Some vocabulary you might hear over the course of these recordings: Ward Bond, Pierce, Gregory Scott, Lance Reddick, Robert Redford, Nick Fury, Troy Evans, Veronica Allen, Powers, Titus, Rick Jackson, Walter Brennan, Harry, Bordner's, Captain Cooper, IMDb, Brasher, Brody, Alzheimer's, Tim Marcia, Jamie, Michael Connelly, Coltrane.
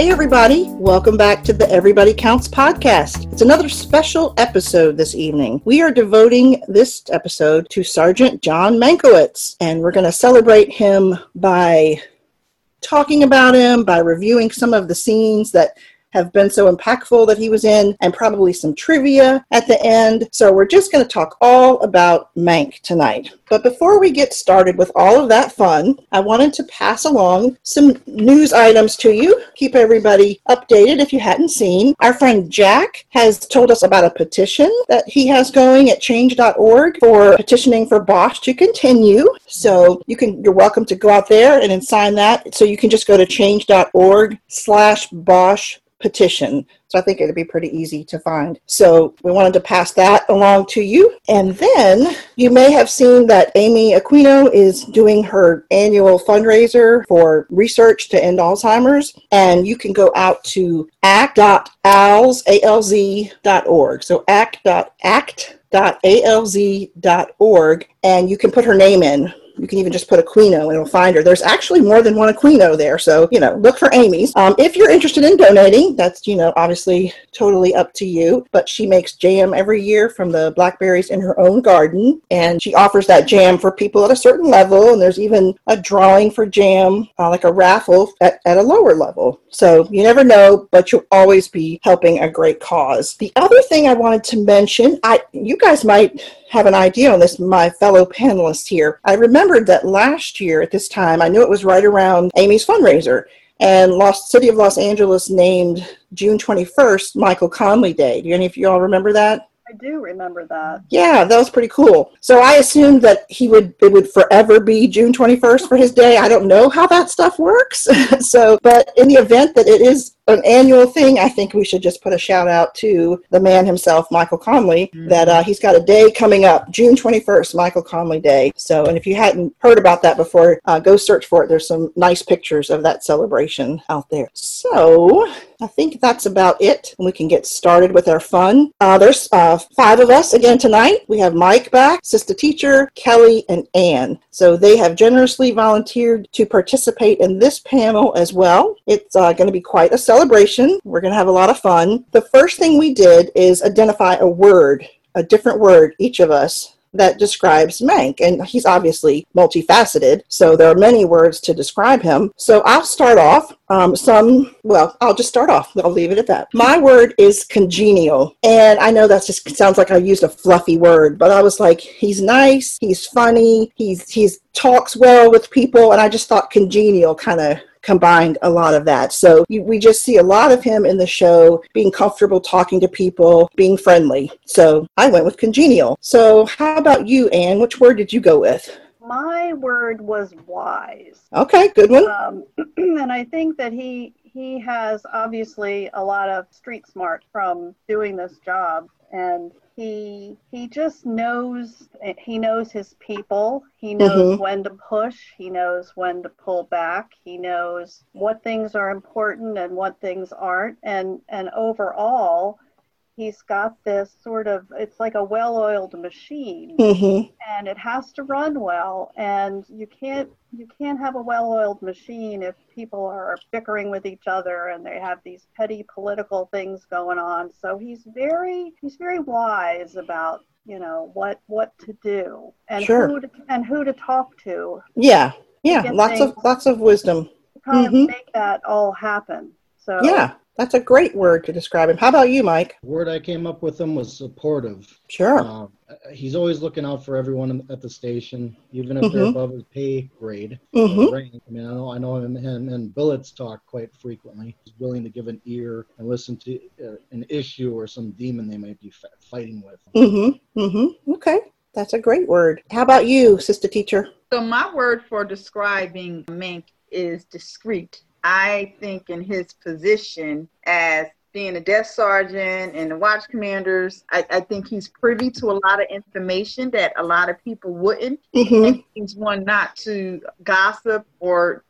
Hey everybody, welcome back to the Everybody Counts podcast. It's another special episode this evening. We are devoting this episode to Sergeant John Mankiewicz, and we're going to celebrate him by talking about him, by reviewing some of the scenes that have been so impactful that he was in, and probably some trivia at the end. So we're just going to talk all about Mank tonight. But before we get started with all of that fun, I wanted to pass along some news items to you. Keep everybody updated if you hadn't seen. Our friend Jack has told us about a petition that he has going at change.org for petitioning for Bosch to continue. So you're welcome to go out there and sign that. So you can just go to change.org/Bosch petition. So I think it'd be pretty easy to find. So we wanted to pass that along to you. And then you may have seen that Amy Aquino is doing her annual fundraiser for research to end Alzheimer's. And you can go out to act.alz.org. So act.alz.org. And you can put her name in. You can even just put Aquino and it'll find her. There's actually more than one Aquino there. So, look for Amy's. If you're interested in donating, that's, obviously totally up to you. But she makes jam every year from the blackberries in her own garden. And she offers that jam for people at a certain level. And there's even a drawing for jam, like a raffle at a lower level. So you never know, but you'll always be helping a great cause. The other thing I wanted to mention, you guys might have an idea on this, my fellow panelists here. I remembered that last year at this time, I knew it was right around Amy's fundraiser, and City of Los Angeles named June 21st Michael Connelly Day. Do any of you all remember that? I do remember that. Yeah, that was pretty cool. So I assumed that it would forever be June 21st for his day. I don't know how that stuff works. But in the event that it is an annual thing, I think we should just put a shout out to the man himself, Michael Connelly, that he's got a day coming up, June 21st, Michael Connelly Day. So, and if you hadn't heard about that before, go search for it. There's some nice pictures of that celebration out there. So, I think that's about it. And we can get started with our fun. There's five of us again tonight. We have Mike back, Sister Teacher, Kelly, and Ann. So, they have generously volunteered to participate in this panel as well. It's going to be quite a celebration. We're going to have a lot of fun. The first thing we did is identify a word, a different word, each of us, that describes Mank. And he's obviously multifaceted, so there are many words to describe him. So I'll start off. I'll just start off. I'll leave it at that. My word is congenial. And I know that just sounds like I used a fluffy word, but I was like, he's nice, he's funny, he's talks well with people, and I just thought congenial kind of combined a lot of that. So we just see a lot of him in the show being comfortable talking to people, being friendly. So I went with congenial. So how about you, Anne? Which word did you go with? My word was wise. Okay, good one. And I think that he has obviously a lot of street smart from doing this job, and he just knows, he knows his people, he knows when to push, he knows when to pull back, he knows what things are important and what things aren't, and overall, he's got this sort of, it's like a well-oiled machine, and it has to run well, and you can't have a well-oiled machine if people are bickering with each other and they have these petty political things going on. So he's very wise about, what to do and who to talk to. Yeah, lots of wisdom to kind of make that all happen. So yeah. That's a great word to describe him. How about you, Mike? The word I came up with him was supportive. Sure. He's always looking out for everyone at the station, even if they're above his pay grade. Rank. I mean, I know him and Billets talk quite frequently. He's willing to give an ear and listen to an issue or some demon they might be fighting with. Okay. That's a great word. How about you, Sister Teacher? So my word for describing Mink is discreet. I think in his position as being a desk sergeant and the watch commanders, I think he's privy to a lot of information that a lot of people wouldn't. And he's one not to gossip or,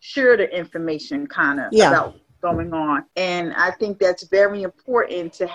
share the information about what's going on. And I think that's very important to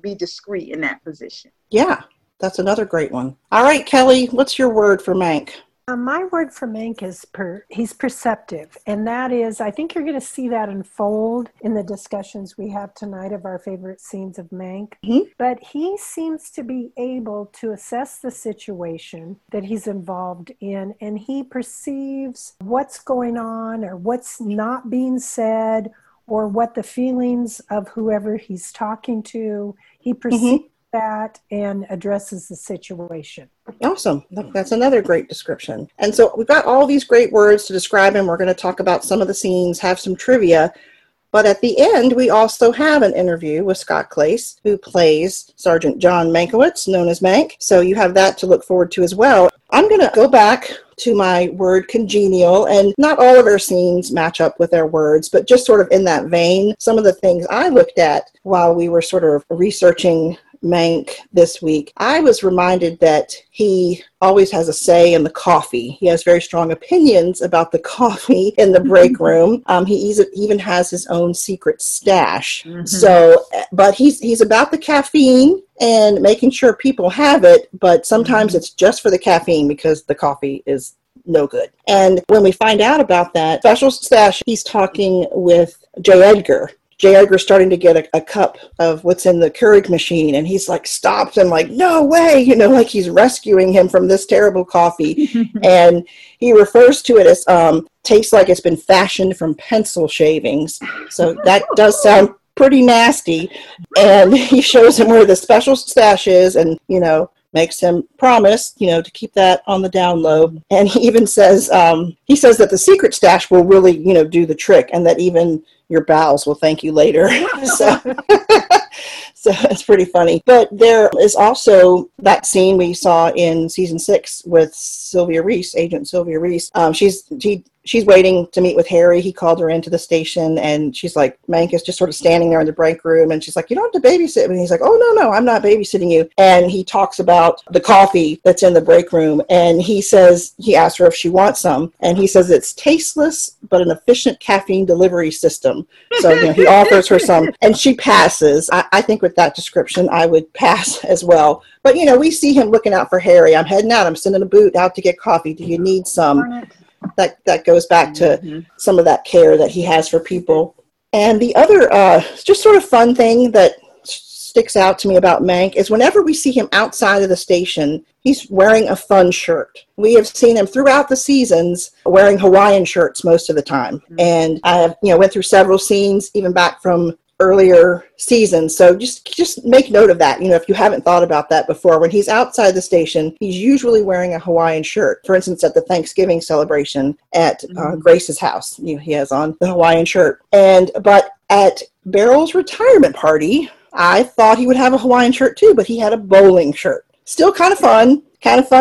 be discreet in that position. Yeah, that's another great one. All right, Kelly, what's your word for Mank? My word for Mank is he's perceptive. And that is, I think you're going to see that unfold in the discussions we have tonight of our favorite scenes of Mank. Mm-hmm. But he seems to be able to assess the situation that he's involved in, and he perceives what's going on or what's not being said or what the feelings of whoever he's talking to, he perceives that and addresses the situation. Awesome. That's another great description. And so we've got all these great words to describe him. We're going to talk about some of the scenes, have some trivia. But at the end, we also have an interview with Scott Clace, who plays Sergeant John Mankiewicz, known as Mank. So you have that to look forward to as well. I'm going to go back to my word congenial, and not all of our scenes match up with our words, but just sort of in that vein, some of the things I looked at while we were sort of researching Mank this week. I was reminded that he always has a say in the coffee. He has very strong opinions about the coffee in the break room. He even has his own secret stash. Mm-hmm. So, but he's about the caffeine and making sure people have it, but sometimes it's just for the caffeine because the coffee is no good. And when we find out about that special stash, he's talking with J. Edgar. J. Edgar's starting to get a cup of what's in the Keurig machine, and he's like stops and like, no way, you know, like he's rescuing him from this terrible coffee. And he refers to it as tastes like it's been fashioned from pencil shavings. So that does sound pretty nasty. And he shows him where the special stash is and, you know, makes him promise, you know, to keep that on the down low. And he even says, that the secret stash will really, you know, do the trick, and that even your bowels will thank you later. So it's pretty funny. But there is also that scene we saw in season 6 with Sylvia Reese, Agent Sylvia Reese. She's waiting to meet with Harry. He called her into the station, and she's like, Mank is just sort of standing there in the break room, and she's like, you don't have to babysit me. And he's like, oh, no, I'm not babysitting you. And he talks about the coffee that's in the break room, and he asks her if she wants some, and he says it's tasteless but an efficient caffeine delivery system. So, you know, he offers her some, and she passes. I think with that description, I would pass as well. But, you know, we see him looking out for Harry. I'm heading out. I'm sending a boot out to get coffee. Do you need some? That goes back to some of that care that he has for people. And the other just sort of fun thing that sticks out to me about Mank is whenever we see him outside of the station, he's wearing a fun shirt. We have seen him throughout the seasons wearing Hawaiian shirts most of the time. Mm-hmm. And I have, you know, went through several scenes, even back from earlier seasons. So just make note of that. You know, if you haven't thought about that before, when he's outside the station, he's usually wearing a Hawaiian shirt. For instance, at the Thanksgiving celebration at Grace's house, you know, he has on the Hawaiian shirt. But at Beryl's retirement party, I thought he would have a Hawaiian shirt too, but he had a bowling shirt. Still kind of fun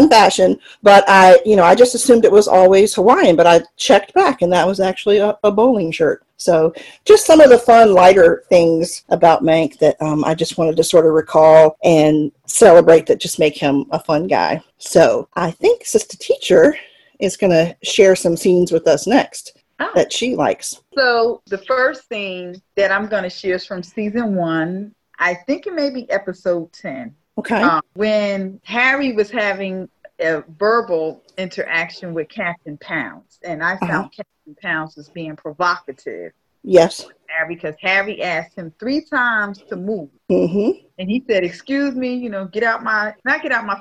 fashion, but I just assumed it was always Hawaiian, but I checked back and that was actually a bowling shirt. So just some of the fun, lighter things about Mank that I just wanted to sort of recall and celebrate that just make him a fun guy. So I think Sister Teacher is going to share some scenes with us next that she likes. So the first scene that I'm going to share is from season 1. I think it may be episode 10. Okay. When Harry was having a verbal interaction with Captain Pounce, and I found Captain Pounce was being provocative. Yes. Because Harry asked him 3 times to move. Mm-hmm. And he said, excuse me, you know, get out my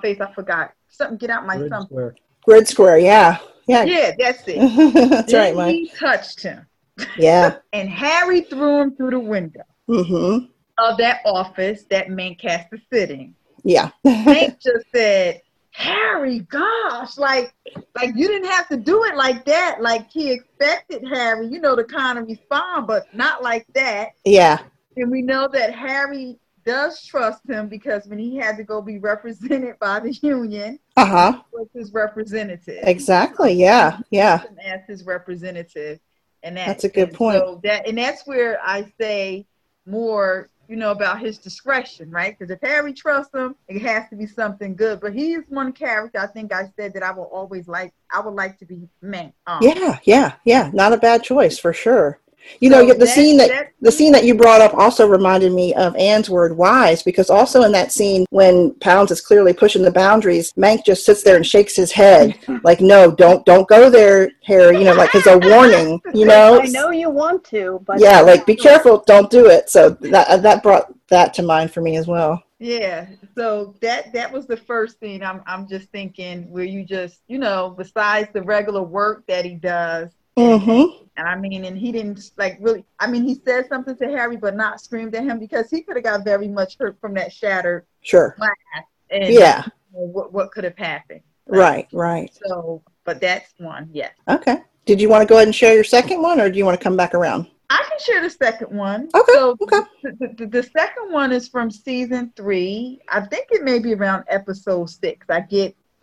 face, I forgot. Something, get out my Grid something. Square. Grid square, yeah. Yeah, that's it. That's right, Mike. He touched him. Yeah. And Harry threw him through the window. Mm-hmm. Of that office that Mank has to sit in. Yeah. Mank just said, Harry, gosh, like you didn't have to do it like that. Like he expected Harry, you know, to kind of respond, but not like that. Yeah. And we know that Harry does trust him because when he had to go be represented by the union, he was his representative. Exactly. Yeah. Yeah. As his representative, and that's a good point. So that's where I say more, you know, about his discretion, right? Because if Harry trusts him, it has to be something good. But he is one character, I think I said, that I will always like. I would like to be Mank. Yeah, not a bad choice for sure. You know, the scene that you brought up also reminded me of Anne's word wise, because also in that scene when Pounce is clearly pushing the boundaries, Mank just sits there and shakes his head like, no, don't go there, Harry, you know, like as a warning, you know. I know you want to, but yeah, like be careful, don't do it. So that brought that to mind for me as well. Yeah, so that was the first thing I'm just thinking, where you just, you know, besides the regular work that he does, mm-hmm. And I mean, and he didn't like really, I mean, he said something to Harry, but not screamed at him, because he could have got very much hurt from that shattered glass. And yeah, you know, what could have happened? Right. So, but that's one, yes. Okay. Did you want to go ahead and share your second one, or do you want to come back around? I can share the second one. Okay. So the second one is from season 3. I think it may be around episode 6.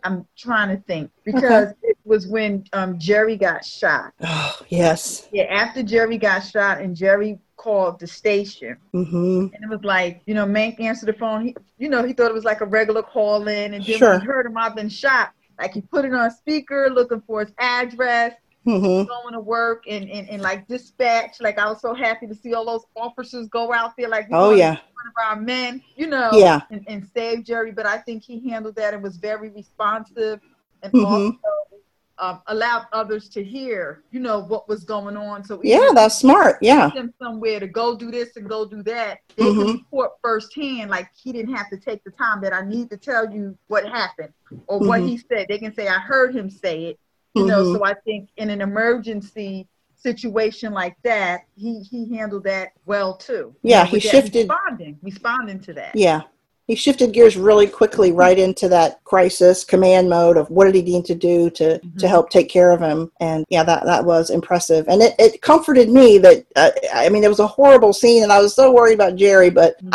I'm trying to think, because it was when Jerry got shot. Oh, yes. Yeah. After Jerry got shot, and Jerry called the station, mm-hmm. and it was like, you know, Mank answered the phone. He, you know, he thought it was like a regular call in, and then when he heard him, I've been shot. Like he put it on speaker, looking for his address. Mm-hmm. Going to work and like dispatch. Like I was so happy to see all those officers go out there. Like one of our men, you know, and save Jerry. But I think he handled that and was very responsive, and mm-hmm. also allowed others to hear, you know, what was going on. So that's smart. Yeah, them somewhere to go do this and go do that. They mm-hmm. could report firsthand. Like he didn't have to take the time that I need to tell you what happened or mm-hmm. what he said. They can say I heard him say it. You know, mm-hmm. so I think in an emergency situation like that, he handled that well too. Yeah, he shifted responding to that. Yeah, he shifted gears really quickly right into that crisis command mode of what did he need to do mm-hmm. to help take care of him. And yeah, that was impressive, and it comforted me that I mean, it was a horrible scene, and I was so worried about Jerry, but mm-hmm.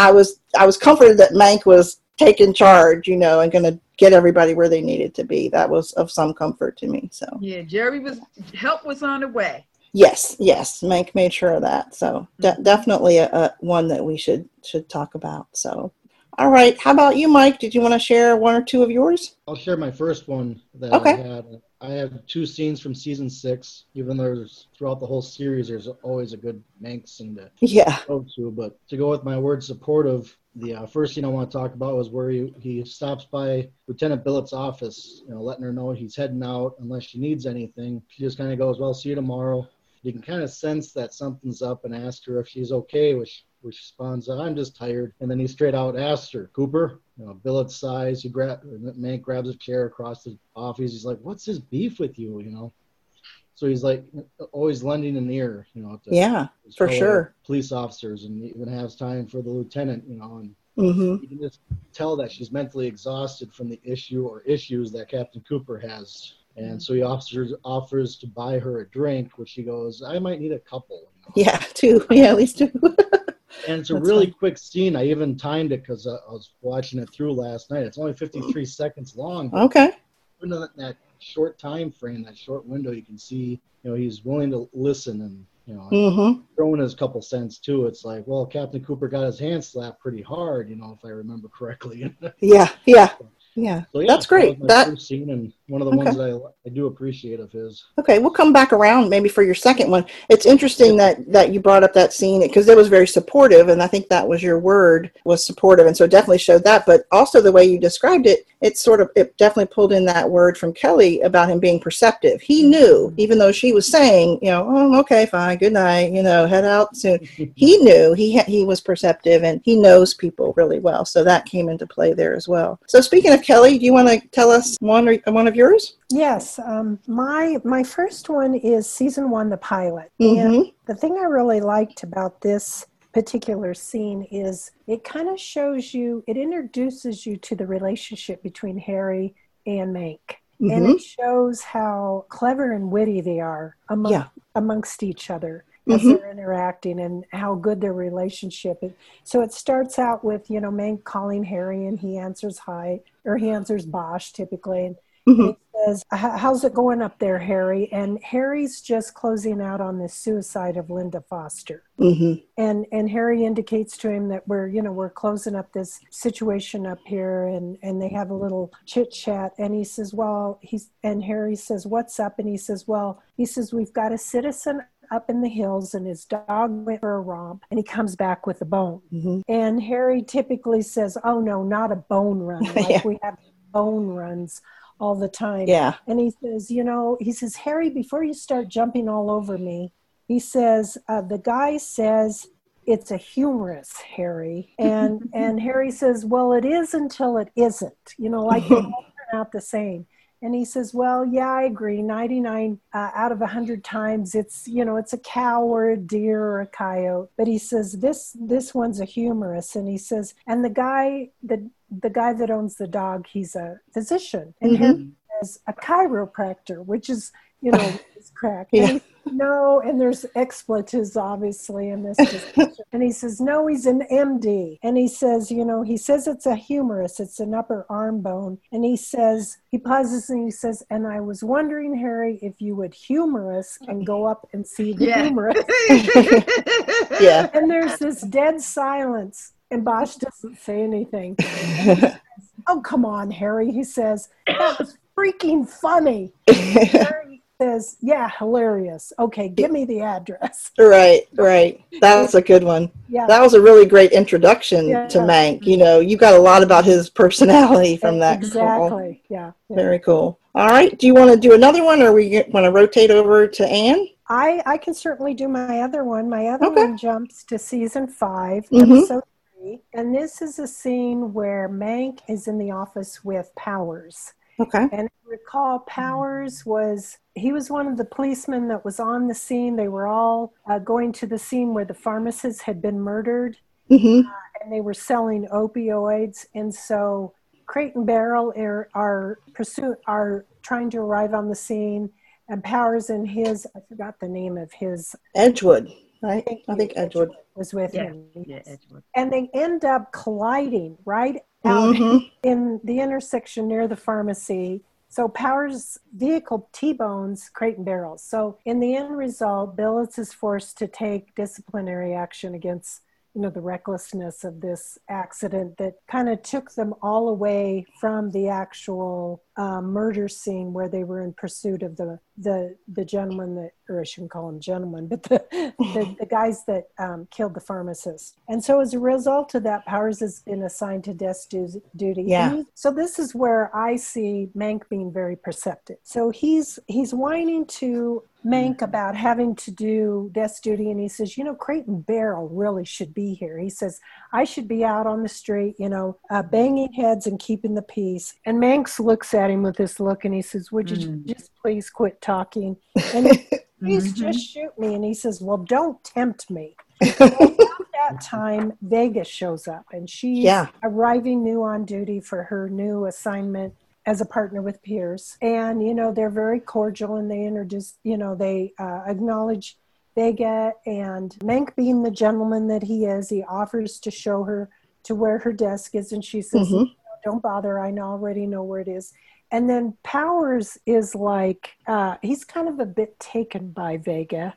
I was comforted that Mank was taking charge, you know, and going to get everybody where they needed to be. That was of some comfort to me. So yeah, help was on the way. Yes, Mank made sure of that. So definitely a one that we should talk about. So, all right, how about you, Mike? Did you want to share one or two of yours? I'll share my first one that I have 2 scenes from season 6, even though throughout the whole series, there's always a good Mank scene to go to. But to go with my word supportive, the first scene I want to talk about was where he stops by Lieutenant Billet's office, you know, letting her know he's heading out unless she needs anything. She just kind of goes, well, see you tomorrow. You can kind of sense that something's up and ask her if she's okay, which responds, I'm just tired. And then he straight out asks her, Cooper, you know, Billet sighs. Mank grabs a chair across the office. He's like, what's his beef with you, you know? So he's like always lending an ear, you know, to for sure police officers, and even has time for the lieutenant, you know, and mm-hmm. you can just tell that she's mentally exhausted from the issue or issues that Captain Cooper has. And so he offers to buy her a drink, which she goes, I might need a couple. You know? Yeah, 2. Yeah, at least 2. And it's a quick scene. I even timed it because I was watching it through last night. It's only 53 seconds long. Okay. Even in that short time frame, that short window, you can see, you know, he's willing to listen and, you know, mm-hmm. throwing his couple cents too. It's like, well, Captain Cooper got his hand slapped pretty hard, you know, if I remember correctly. Yeah, so, that's great. That was my first scene, and one of the ones that I do appreciate of his. Okay, we'll come back around maybe for your second one. It's interesting that you brought up that scene, because it was very supportive, and I think that was your word, was supportive, and so it definitely showed that. But also the way you described it, it definitely pulled in that word from Kelly about him being perceptive. He knew, even though she was saying, you know, oh, okay, fine, good night, you know, head out soon. He knew he was perceptive, and he knows people really well, so that came into play there as well. So speaking of Kelly, do you want to tell us one of yours? Yes. My first one is season 1, the pilot. Mm-hmm. And the thing I really liked about this particular scene is it kind of shows you, it introduces you to the relationship between Harry and Mank. Mm-hmm. And it shows how clever and witty they are amongst each other. As mm-hmm. they're interacting and how good their relationship is. So it starts out with, you know, Mank calling Harry, and he answers Bosch typically. And mm-hmm. he says, how's it going up there, Harry? And Harry's just closing out on the suicide of Linda Foster. Mm-hmm. And Harry indicates to him that we're closing up this situation up here, and they have a little chit chat, and he says, well, Harry says, what's up? And he says, we've got a citizen up in the hills and his dog went for a romp and he comes back with a bone. Mm-hmm. And Harry typically says, oh no, not a bone run. Like yeah. We have bone runs all the time. Yeah. And he says, Harry, before you start jumping all over me, he says, the guy says, it's a humorous, Harry. And Harry says, well, it is until it isn't, they all turn out the same. And he says, well, yeah, I agree. 99 out of 100 times it's, it's a cow or a deer or a coyote. But he says, this one's a humorous. And he says, and the guy that owns the dog, he's a physician. And mm-hmm. Harry says, a chiropractor, which is, is crack. Yeah. And he says, no, and there's expletives, obviously, in this discussion. And he says, no, he's an MD. And he says, he says it's a humerus. It's an upper arm bone. And he says, he pauses and he says, and I was wondering, Harry, if you would humorous and go up and see the yeah. humerus. yeah. And there's this dead silence. And Bosch doesn't say anything. Says, oh, come on, Harry. He says, that was freaking funny. Says, yeah, hilarious. Okay, give me the address. Right. That was a good one. Yeah. That was a really great introduction to Mank. You got a lot about his personality from that. Exactly. Yeah. Very cool. All right. Do you want to do another one, or we want to rotate over to Anne? I can certainly do my other one. My other one jumps to season 5, mm-hmm. episode 3, and this is a scene where Mank is in the office with Powers. Okay. And I recall Powers was one of the policemen that was on the scene. They were all going to the scene where the pharmacist had been murdered, mm-hmm. And they were selling opioids. And so Crate and Beryl are trying to arrive on the scene, and Powers and his, I forgot the name of his. Edgewood, right? I think Edgewood was with him. Yeah, Edgewood. And they end up colliding, right? Out mm-hmm. in the intersection near the pharmacy. So Powers' vehicle T-bones Crate and Beryl. So in the end result, Billets is forced to take disciplinary action against, the recklessness of this accident that kind of took them all away from the actual murder scene where they were in pursuit of the gentleman that, or I shouldn't call him gentleman, but the guys that killed the pharmacist. And so as a result of that, Powers has been assigned to desk duty. Yeah. So this is where I see Mank being very perceptive. So he's whining to Mank about having to do desk duty, and he says, Crate and Beryl really should be here. He says, I should be out on the street, banging heads and keeping the peace. And Mank looks at him with this look, and he says, would you just please quit talking? And he says, please mm-hmm. just shoot me. And he says, well, don't tempt me. That time Vega shows up, and she's arriving new on duty for her new assignment as a partner with Pierce. And, they're very cordial, and they introduce, they acknowledge Vega, and Mank, being the gentleman that he is, he offers to show her to where her desk is. And she says, mm-hmm. Don't bother. I already know where it is. And then Powers is like, he's kind of a bit taken by Vega,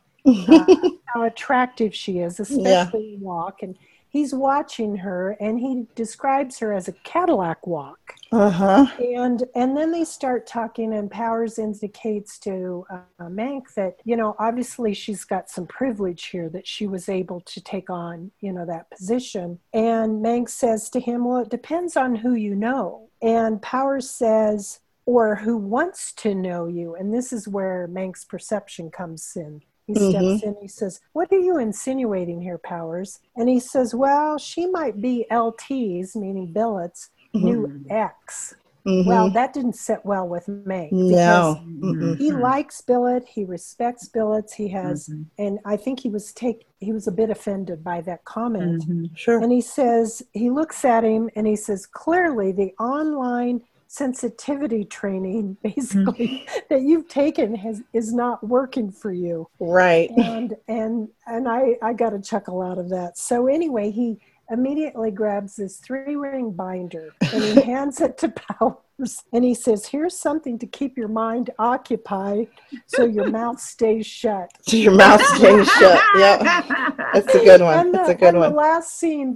how attractive she is, especially in walk. And he's watching her, and he describes her as a Cadillac walk. Uh-huh. And then they start talking, and Powers indicates to Mank that, obviously she's got some privilege here, that she was able to take on, that position. And Mank says to him, well, it depends on who you know. And Powers says, or who wants to know you. And this is where Mank's perception comes in. He steps in, he says, what are you insinuating here, Powers? And he says, well, she might be LT's, meaning Billet's, new ex. Mm-hmm. Well, that didn't sit well with Mank. No. Mm-hmm. He likes Billet. He respects Billet. He has, and I think he was a bit offended by that comment. Mm-hmm. Sure. And he says, he looks at him and he says, clearly the online sensitivity training basically that you've taken is not working for you, right? And I got a chuckle out of that. So anyway, he immediately grabs this 3-ring binder and he hands it to Powers, and he says, here's something to keep your mind occupied so your mouth stays shut. Yeah, that's a good one. The last scene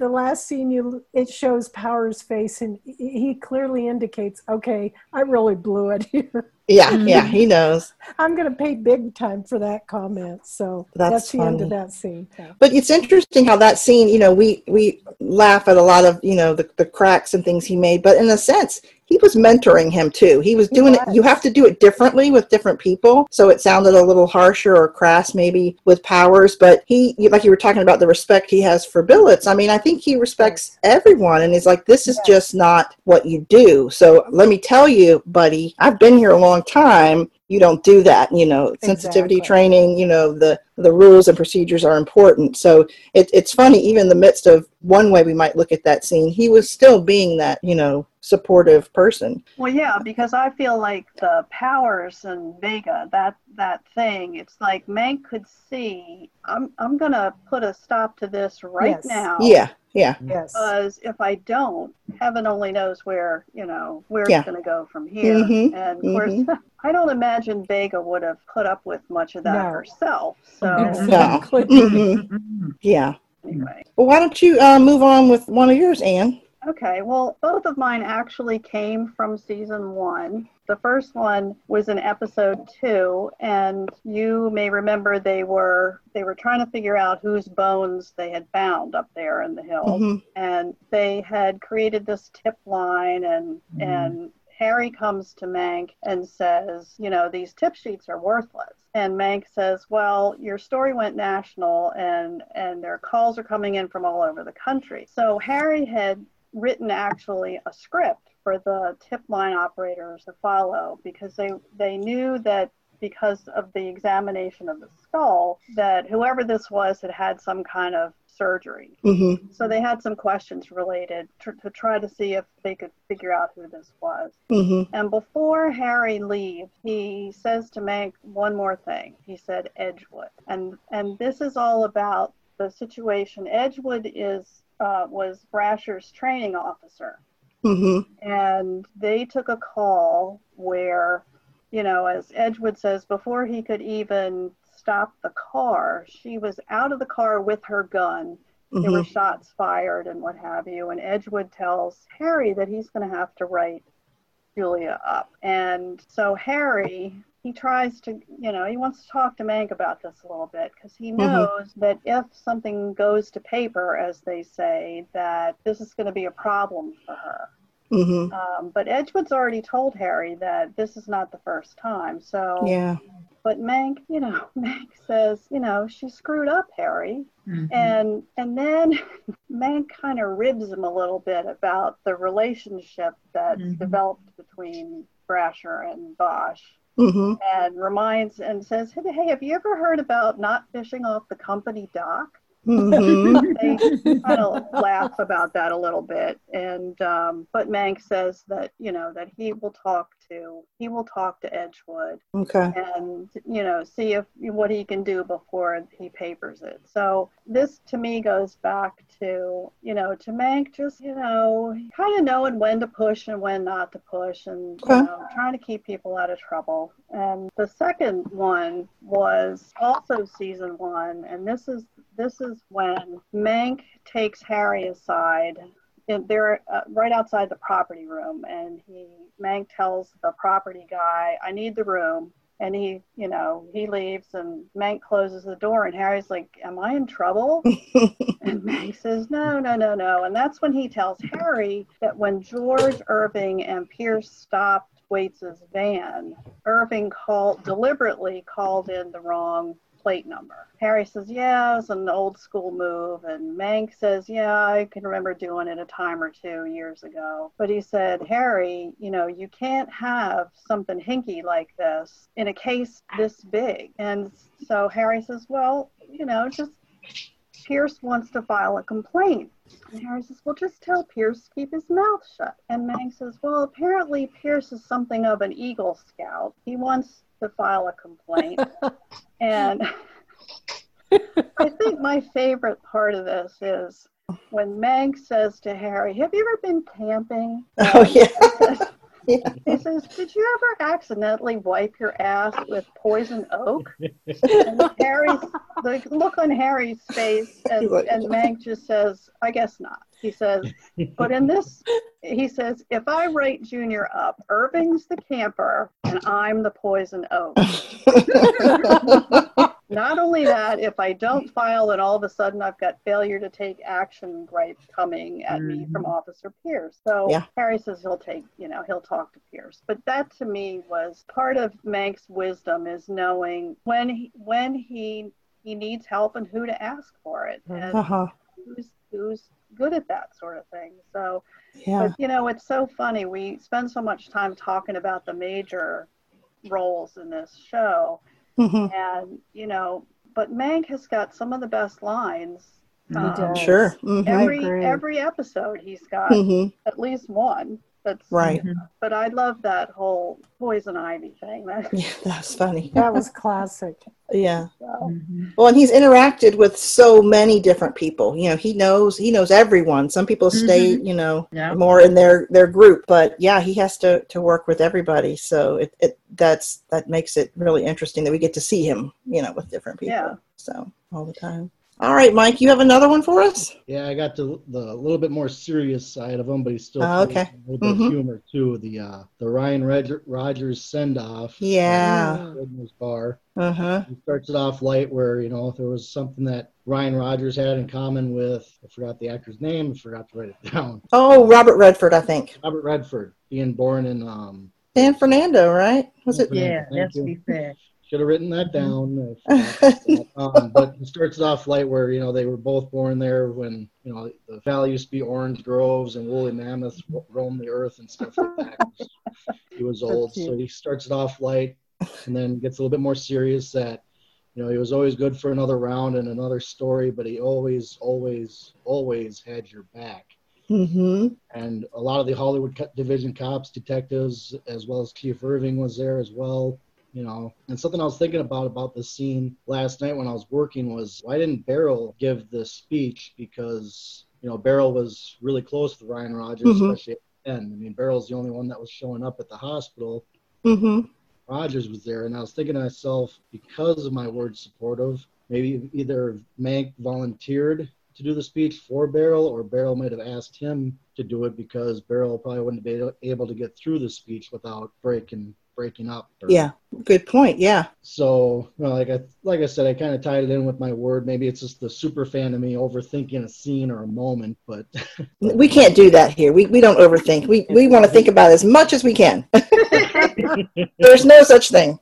it shows Powers' face, and he clearly indicates, okay, I really blew it here. Yeah, he knows. I'm going to pay big time for that comment. So that's the end of that scene. Yeah. But it's interesting how that scene, you know, we laugh at a lot of, you know, the cracks and things he made. But in a sense, he was mentoring him, too. He was doing it. You have to do it differently with different people. So it sounded a little harsher or crass maybe with Powers. But he, like you were talking about, the respect he has for Billets. I mean, I think he respects everyone. And he's like, this is just not what you do. So let me tell you, buddy, I've been here a long time. You don't do that, you know, sensitivity training, you know, the rules and procedures are important. So it's funny, even in the midst of one way we might look at that scene, he was still being that, you know, supportive person. Well, yeah, because I feel like the Powers and Vega, that thing, it's like Mank could see, I'm going to put a stop to this right now. Yeah. Yeah. Yes. Because if I don't, heaven only knows where, you know, where it's going to go from here. Mm-hmm. And of course, I don't imagine Vega would have put up with much of that herself. So exactly. Mm-hmm. Yeah. Anyway. Well, why don't you move on with one of yours, Anne? Okay. Well, both of mine actually came from season one. The first one was in episode 2, and you may remember they were trying to figure out whose bones they had found up there in the hill, mm-hmm. and they had created this tip line, and Harry comes to Mank and says, you know, these tip sheets are worthless. And Mank says, well, your story went national, and their calls are coming in from all over the country. So Harry had written actually a script for the tip line operators to follow, because they knew that because of the examination of the skull that whoever this was had some kind of surgery. Mm-hmm. So they had some questions related to try to see if they could figure out who this was. Mm-hmm. And before Harry leaves, he says to Mank one more thing. He said Edgewood. And this is all about the situation. Edgewood was Brasher's training officer. Mm-hmm. And they took a call where, you know, as Edgewood says, before he could even stop the car, she was out of the car with her gun. Mm-hmm. There were shots fired and what have you. And Edgewood tells Harry that he's going to have to write Julia up. And so Harry, he tries to, you know, he wants to talk to Mank about this a little bit, because he knows mm-hmm. that if something goes to paper, as they say, that this is going to be a problem for her. Mm-hmm. But Edgewood's already told Harry that this is not the first time. So, yeah. But Mank, you know, Mank says, you know, she screwed up, Harry. Mm-hmm. And then Mank kind of ribs him a little bit about the relationship that's mm-hmm. developed between Brasher and Bosch. Mm-hmm. And reminds and says, hey, have you ever heard about not fishing off the company dock? Mm-hmm. They kind of laugh about that a little bit. And but Mank says that, you know, that he will talk to Edgewood. Okay. And, you know, see if what he can do before he papers it. So this to me goes back to, you know, to Mank just, you know, kind of knowing when to push and when not to push, and you know, trying to keep people out of trouble. And the second one was also season 1, and this is when Mank takes Harry aside. They're right outside the property room, and Mank tells the property guy, I need the room. And he, you know, he leaves, and Mank closes the door, and Harry's like, am I in trouble? And Mank says, no. And that's when he tells Harry that when George Irving and Pierce stopped Waits' van, Irving deliberately called in the wrong plate number. Harry says, yeah, it's an old school move. And Mank says, yeah, I can remember doing it a time or two years ago. But he said, Harry, you know, you can't have something hinky like this in a case this big. And so Harry says, well, you know, just Pierce wants to file a complaint. And Harry says, well, just tell Pierce to keep his mouth shut. And Mank says, well, apparently Pierce is something of an Eagle Scout. He wants to file a complaint. And I think my favorite part of this is when Mank says to Harry, have you ever been camping? Oh, yeah. He says, did you ever accidentally wipe your ass with poison oak? And Harry's, the look on Harry's face, and Mank just says, I guess not. He says, but in this, he says, if I write Junior up, Irving's the camper and I'm the poison oak. Not only that, if I don't file, then all of a sudden I've got failure to take action gripes coming at me from Officer Pierce. So yeah. Harry says he'll take, he'll talk to Pierce. But that to me was part of Mank's wisdom, is knowing when he needs help and who to ask for it. And who's good at that sort of thing. So, but, it's so funny. We spend so much time talking about the major roles in this show. Mm-hmm. And, but Mank has got some of the best lines. Sure. Mm-hmm. Every episode he's got at least one. That's right. But I love that whole poison ivy thing. That's funny. That was classic. Yeah. So. Mm-hmm. Well, and he's interacted with so many different people. He knows everyone. Some people stay, more in their group, but he has to work with everybody. So that makes it really interesting that we get to see him, with different people. Yeah. So all the time. All right, Mike, you have another one for us? Yeah, I got the little bit more serious side of him, but he's still a little bit of humor, too. The Ryan Rogers send-off. Yeah. Bar. Uh-huh. He starts it off light where, if there was something that Ryan Rogers had in common with, I forgot the actor's name, I forgot to write it down. Oh, Robert Redford, I think. Robert Redford, being born in... San Fernando, right? Was it? Yeah, that's to be fair. Should have written that down. But it starts off light where, they were both born there when, the valley used to be orange groves and woolly mammoths roamed the earth and stuff like that. He was old. So he starts it off light and then gets a little bit more serious that, he was always good for another round and another story, but he always, always, always had your back. Mm-hmm. And a lot of the Hollywood division cops, detectives, as well as Chief Irving was there as well. And something I was thinking about the scene last night when I was working was, why didn't Beryl give this speech? Because, Beryl was really close to Ryan Rogers, especially at the end. I mean, Beryl's the only one that was showing up at the hospital. Mm-hmm. Rogers was there. And I was thinking to myself, because of my word supportive, maybe either Mank volunteered to do the speech for Beryl, or Beryl might have asked him to do it, because Beryl probably wouldn't be able to get through the speech without breaking up. Yeah, good point. Yeah. So, like I said, I kind of tied it in with my word. Maybe it's just the super fan of me overthinking a scene or a moment, but we can't do that here. We don't overthink. We want to think about it as much as we can. There's no such thing.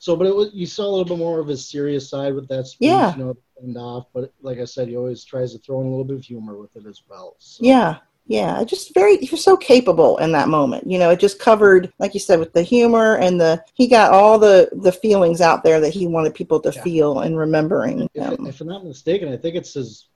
So, but you saw a little bit more of his serious side with that speech, and off. But like I said, he always tries to throw in a little bit of humor with it as well. So. Yeah. Yeah, just he was so capable in that moment. It just covered, like you said, with the humor and he got all the feelings out there that he wanted people to feel and remembering. If I'm not mistaken, I think it's his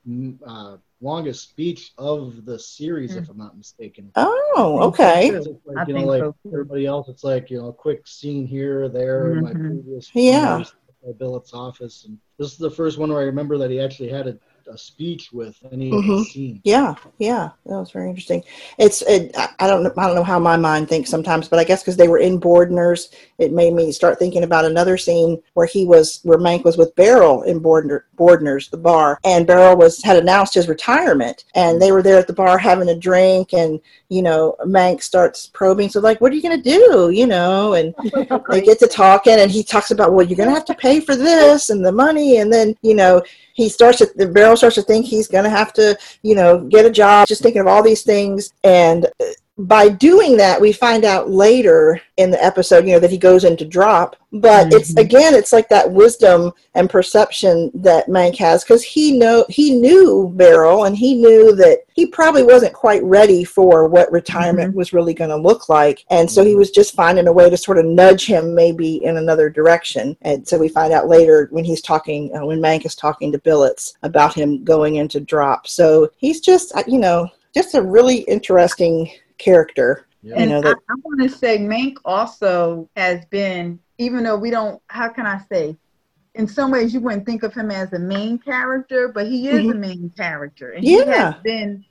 longest speech of the series, if I'm not mistaken. Oh, okay. Like, everybody else, it's like, a quick scene here or there in my previous years, my Billet's office. And this is the first one where I remember that he actually had a speech with any scene. Yeah, that was very interesting. I don't know how my mind thinks sometimes, but I guess because they were in Bordner's, it made me start thinking about another scene where Mank was with Beryl in Bordner's, the bar, and Beryl had announced his retirement, and they were there at the bar having a drink, and Mank starts probing, so like, what are you gonna do? And they get to talking, and he talks about, well, you're gonna have to pay for this and the money, and then Beryl starts to think he's going to have to, get a job, just thinking of all these things. And by doing that, we find out later in the episode, that he goes into drop. But it's like that wisdom and perception that Mank has, because he knew Beryl, and he knew that he probably wasn't quite ready for what retirement was really going to look like. And so he was just finding a way to sort of nudge him maybe in another direction. And so we find out later when he's talking, when Mank is talking to Billets about him going into drop. So he's just a really interesting character. Yeah. And I want to say Mank also has been, even though we don't, how can I say, in some ways you wouldn't think of him as a main character, but he is a main character. And he has been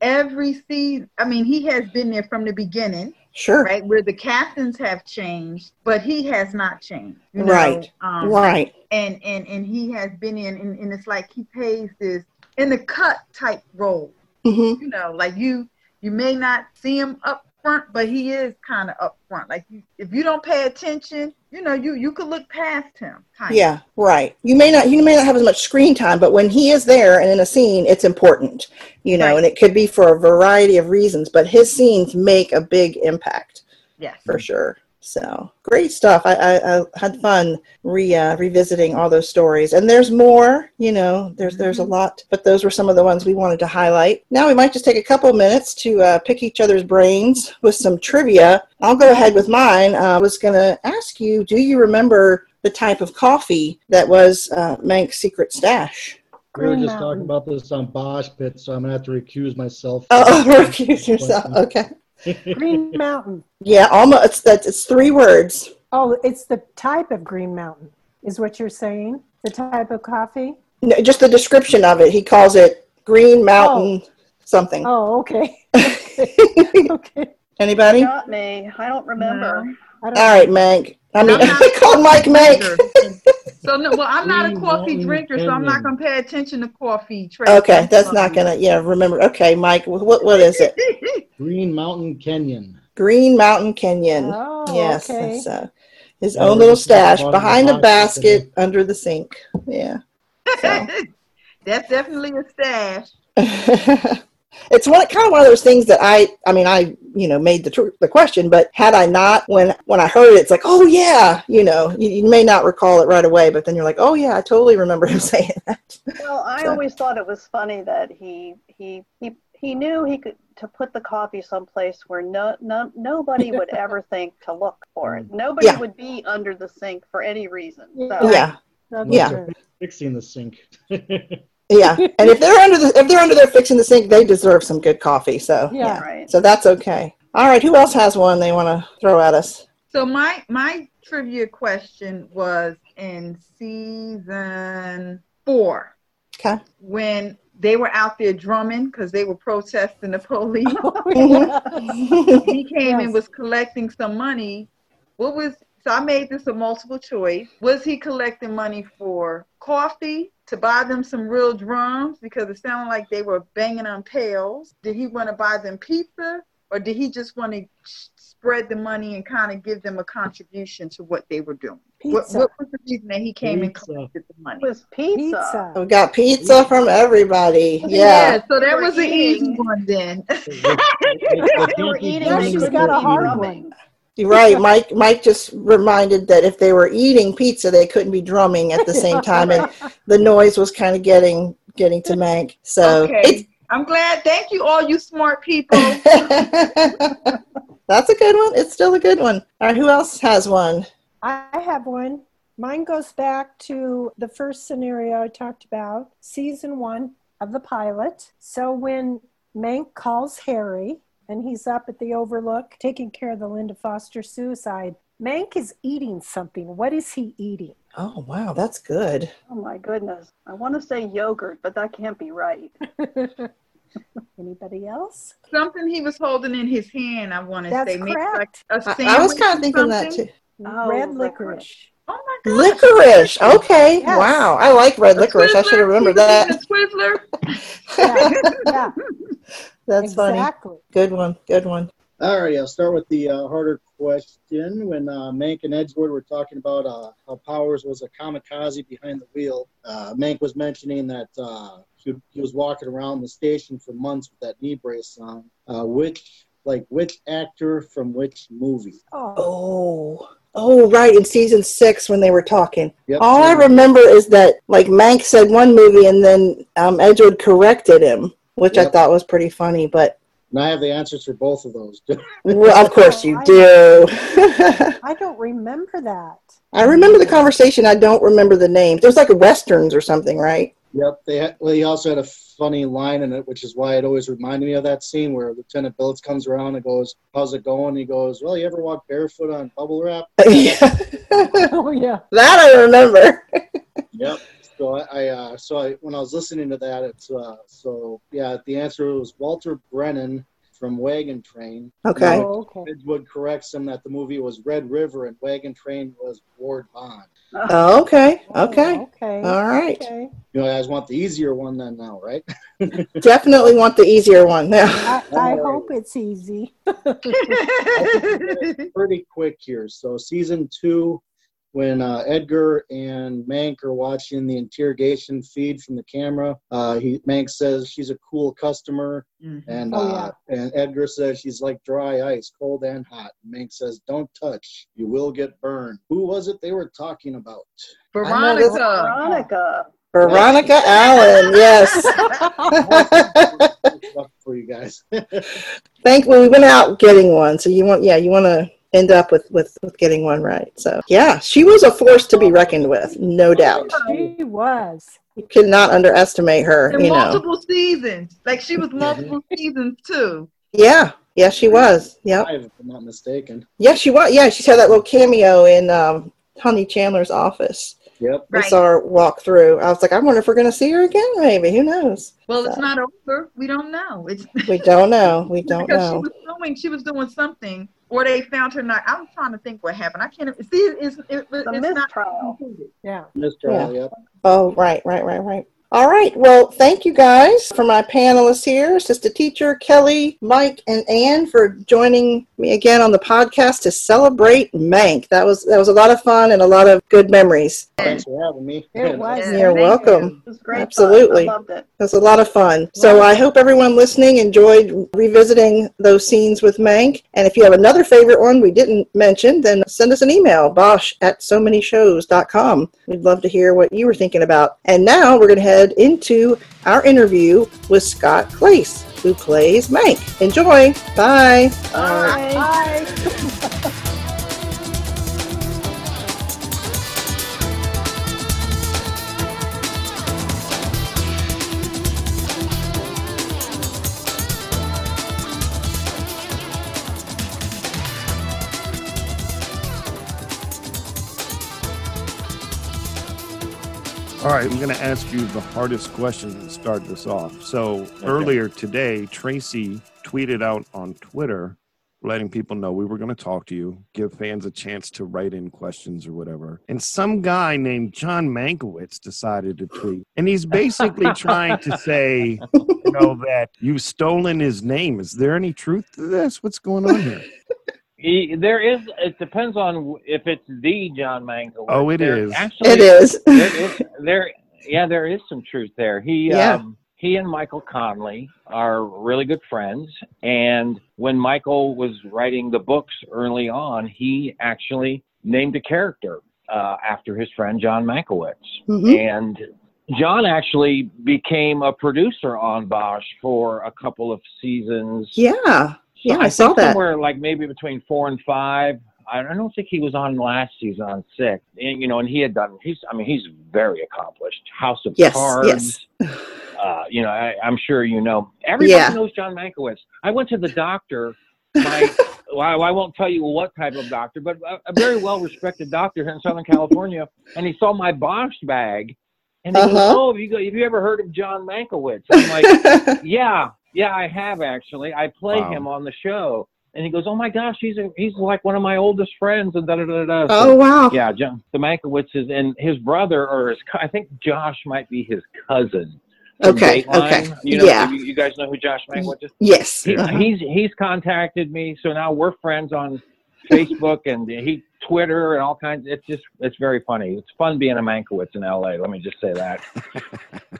every season. I mean, he has been there from the beginning. Sure. Right? Where the captains have changed, but he has not changed. Right. Right. And he has been in, and it's like he plays this in the cut type role. Mm-hmm. You know, like you may not see him up front, but he is kind of up front. Like if you don't pay attention, you know, you could look past him. Yeah, right. You may not have as much screen time, but when he is there and in a scene, it's important, you know, right. And it could be for a variety of reasons, but his scenes make a big impact. Yes, for sure. So great stuff. I had fun revisiting all those stories, and there's more, you know, there's a lot, but those were some of the ones we wanted to highlight. Now we might just take a couple minutes to pick each other's brains with some trivia. I'll go ahead with mine. I was going to ask you, do you remember the type of coffee that was Mank's secret stash? We were just talking about this on Bosch Pit, so I'm going to have to recuse myself. Oh, recuse yourself. Okay. Green Mountain. Yeah, almost. It's three words. Oh, it's the type of Green Mountain, is what you're saying? The type of coffee? No, just the description of it. He calls it Green Mountain something. Oh, okay. Okay. Anybody? Not me. I don't remember. No. All right, Mank. I mean, I called Mike Mank. So no, well, I'm not a coffee drinker, so I'm not going to pay attention to coffee. Okay, that's not going to, yeah, remember. Okay, Mike, what is it? Green Mountain Canyon. Green Mountain Canyon. Oh, yes, okay. That's, his own little stash behind the basket, under the sink. Yeah. So. That's definitely a stash. It's kind of one of those things that I mean, you know, made the question, but had I not, when I heard it, it's like, oh yeah, you know, you may not recall it right away, but then you're like, oh yeah, I totally remember him saying that. Well, I always thought it was funny that he knew he could to put the coffee someplace where nobody would ever think to look for it. Nobody would be under the sink for any reason. So. Yeah, yeah, fixing the sink. Yeah, and if they're under there fixing the sink, they deserve some good coffee. So yeah. Right. So that's okay. All right, who else has one they want to throw at us? So my trivia question was in season 4. Okay. When they were out there drumming because they were protesting the police. He came and was collecting some money. So I made this a multiple choice. Was he collecting money for coffee, to buy them some real drums because it sounded like they were banging on pails? Did he want to buy them pizza, or did he just want to spread the money and kind of give them a contribution to what they were doing? What was the reason that he came and collected the money? It was pizza. We got pizza from everybody. Yeah, so that was an easy one then. They were eating. Now she's got a hard one. You're right. Mike just reminded that if they were eating pizza, they couldn't be drumming at the same time, and the noise was kind of getting to Mank. So okay. I'm glad. Thank you, all you smart people. That's a good one. It's still a good one. All right, who else has one? I have one. Mine goes back to the first scenario I talked about, season 1 of the pilot. So when Mank calls Harry, and he's up at the Overlook taking care of the Linda Foster suicide, Mank is eating something. What is he eating? Oh, wow. That's good. Oh, my goodness. I want to say yogurt, but that can't be right. Anybody else? Something he was holding in his hand, I want to say. That's correct. Like a sandwich. I was kind of thinking that, too. Oh, red licorice. Oh, my God. Licorice. Okay. Yes. Wow. I like red licorice. I should have remembered that. Twizzler. Yeah. That's exactly. Funny. Good one. All right, I'll start with the harder question. When Mank and Edgewood were talking about how Powers was a kamikaze behind the wheel, Mank was mentioning that he was walking around the station for months with that knee brace on. Which actor from which movie? Oh, right, in season 6 when they were talking. Yep. All I remember is that, like, Mank said one movie and then Edgewood corrected him, which I thought was pretty funny, but... And I have the answers for both of those. Well, of course you do. I don't remember that. I remember the conversation. I don't remember the names. It was like a Westerns or something, right? Yep. He also had a funny line in it, which is why it always reminded me of that scene where Lieutenant Billet comes around and goes, "How's it going?" And he goes, "Well, you ever walk barefoot on bubble wrap?" Yeah. Oh, yeah. That I remember. Yep. So when I was listening to that, the answer was Walter Brennan from Wagon Train. Okay. Edgewood corrects him that the movie was Red River and Wagon Train was Ward Bond. Oh, okay. Okay. Oh, okay. All right. Okay. You guys want the easier one then now, right? Definitely want the easier one now. I hope it's easy. It's pretty quick here. So season 2, when Edgar and Mank are watching the interrogation feed from the camera, Mank says she's a cool customer, and Edgar says she's like dry ice, cold and hot. And Mank says, "Don't touch, you will get burned." Who was it they were talking about? Veronica Allen, yes. For you guys. Thankfully, we went out getting one, so you want to end up with getting one right. So yeah, she was a force to be reckoned with, no doubt. She was. You could not underestimate her. And multiple seasons. Like she was multiple seasons too. Yeah. Yeah, she was. Yeah. If I'm not mistaken. Yeah, she was. Yeah, she had that little cameo in Honey Chandler's office. Yep. We saw her walk through. I was like, I wonder if we're going to see her again, maybe. Who knows? Well, it's not over. We don't know. We don't know. She was doing something, or they found her not. I'm trying to think what happened. I can't see. It's not trial. Yeah. Mistrial, yeah. Oh, right. All right. Well, thank you guys for my panelists here, Sister Teacher, Kelly, Mike, and Ann, for joining me again on the podcast to celebrate Mank. That was a lot of fun and a lot of good memories. Thanks for having me. It was. You're welcome. It was great. Absolutely. Fun. I loved it. It was a lot of fun. So I hope everyone listening enjoyed revisiting those scenes with Mank. And if you have another favorite one we didn't mention, then send us an email, bosch@somanyshows.com. We'd love to hear what you were thinking about. And now we're going to head into our interview with Scott Clace, who plays Mike. Enjoy. Bye. Bye. All right, I'm going to ask you the hardest question to start this off. So earlier today, Tracy tweeted out on Twitter, letting people know we were going to talk to you, give fans a chance to write in questions or whatever. And some guy named John Mankiewicz decided to tweet. And he's basically trying to say, that you've stolen his name. Is there any truth to this? What's going on here? It depends on if it's the John Mankiewicz. Oh, it is. Actually, it is. There is some truth there. He and Michael Connelly are really good friends. And when Michael was writing the books early on, he actually named a character after his friend John Mankiewicz. Mm-hmm. And John actually became a producer on Bosch for a couple of seasons. Yeah. So yeah, I saw that. Somewhere like maybe between 4 and 5. I don't think he was on last season, on 6. And, and he had done, he's very accomplished. House of Cards. Yes. I'm sure everybody knows John Mankiewicz. I went to the doctor. I won't tell you what type of doctor, but a very well-respected doctor here in Southern California. And he saw my Bosch bag. And he goes, "Oh, have you ever heard of John Mankiewicz?" I'm like, yeah. Yeah, I have actually. I played him on the show, and he goes, "Oh my gosh, he's like one of my oldest friends." And da da da da. So, oh wow! Yeah, John Mankiewicz's and his brother, I think Josh might be his cousin. Okay. Dateline. Okay. You guys know who Josh Mankiewicz is? Yes. He's contacted me, so now we're friends on Facebook and Twitter and all kinds. It's very funny. It's fun being a Mankiewicz in LA. Let me just say that.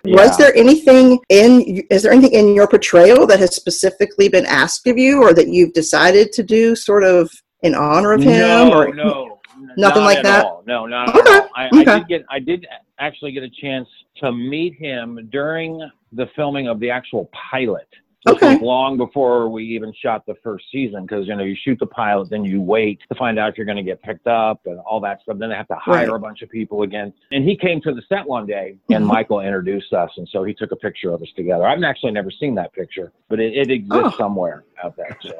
Yeah. Is there anything in your portrayal that has specifically been asked of you, or that you've decided to do sort of in honor of him? Nothing like that. All. No, not okay. at all. I did actually get a chance to meet him during the filming of the actual pilot. Okay. Long before we even shot the first season, because you shoot the pilot, then you wait to find out if you're going to get picked up and all that stuff. Then they have to hire a bunch of people again. And he came to the set one day, and Michael introduced us, and so he took a picture of us together. I've actually never seen that picture, but it exists somewhere out there. So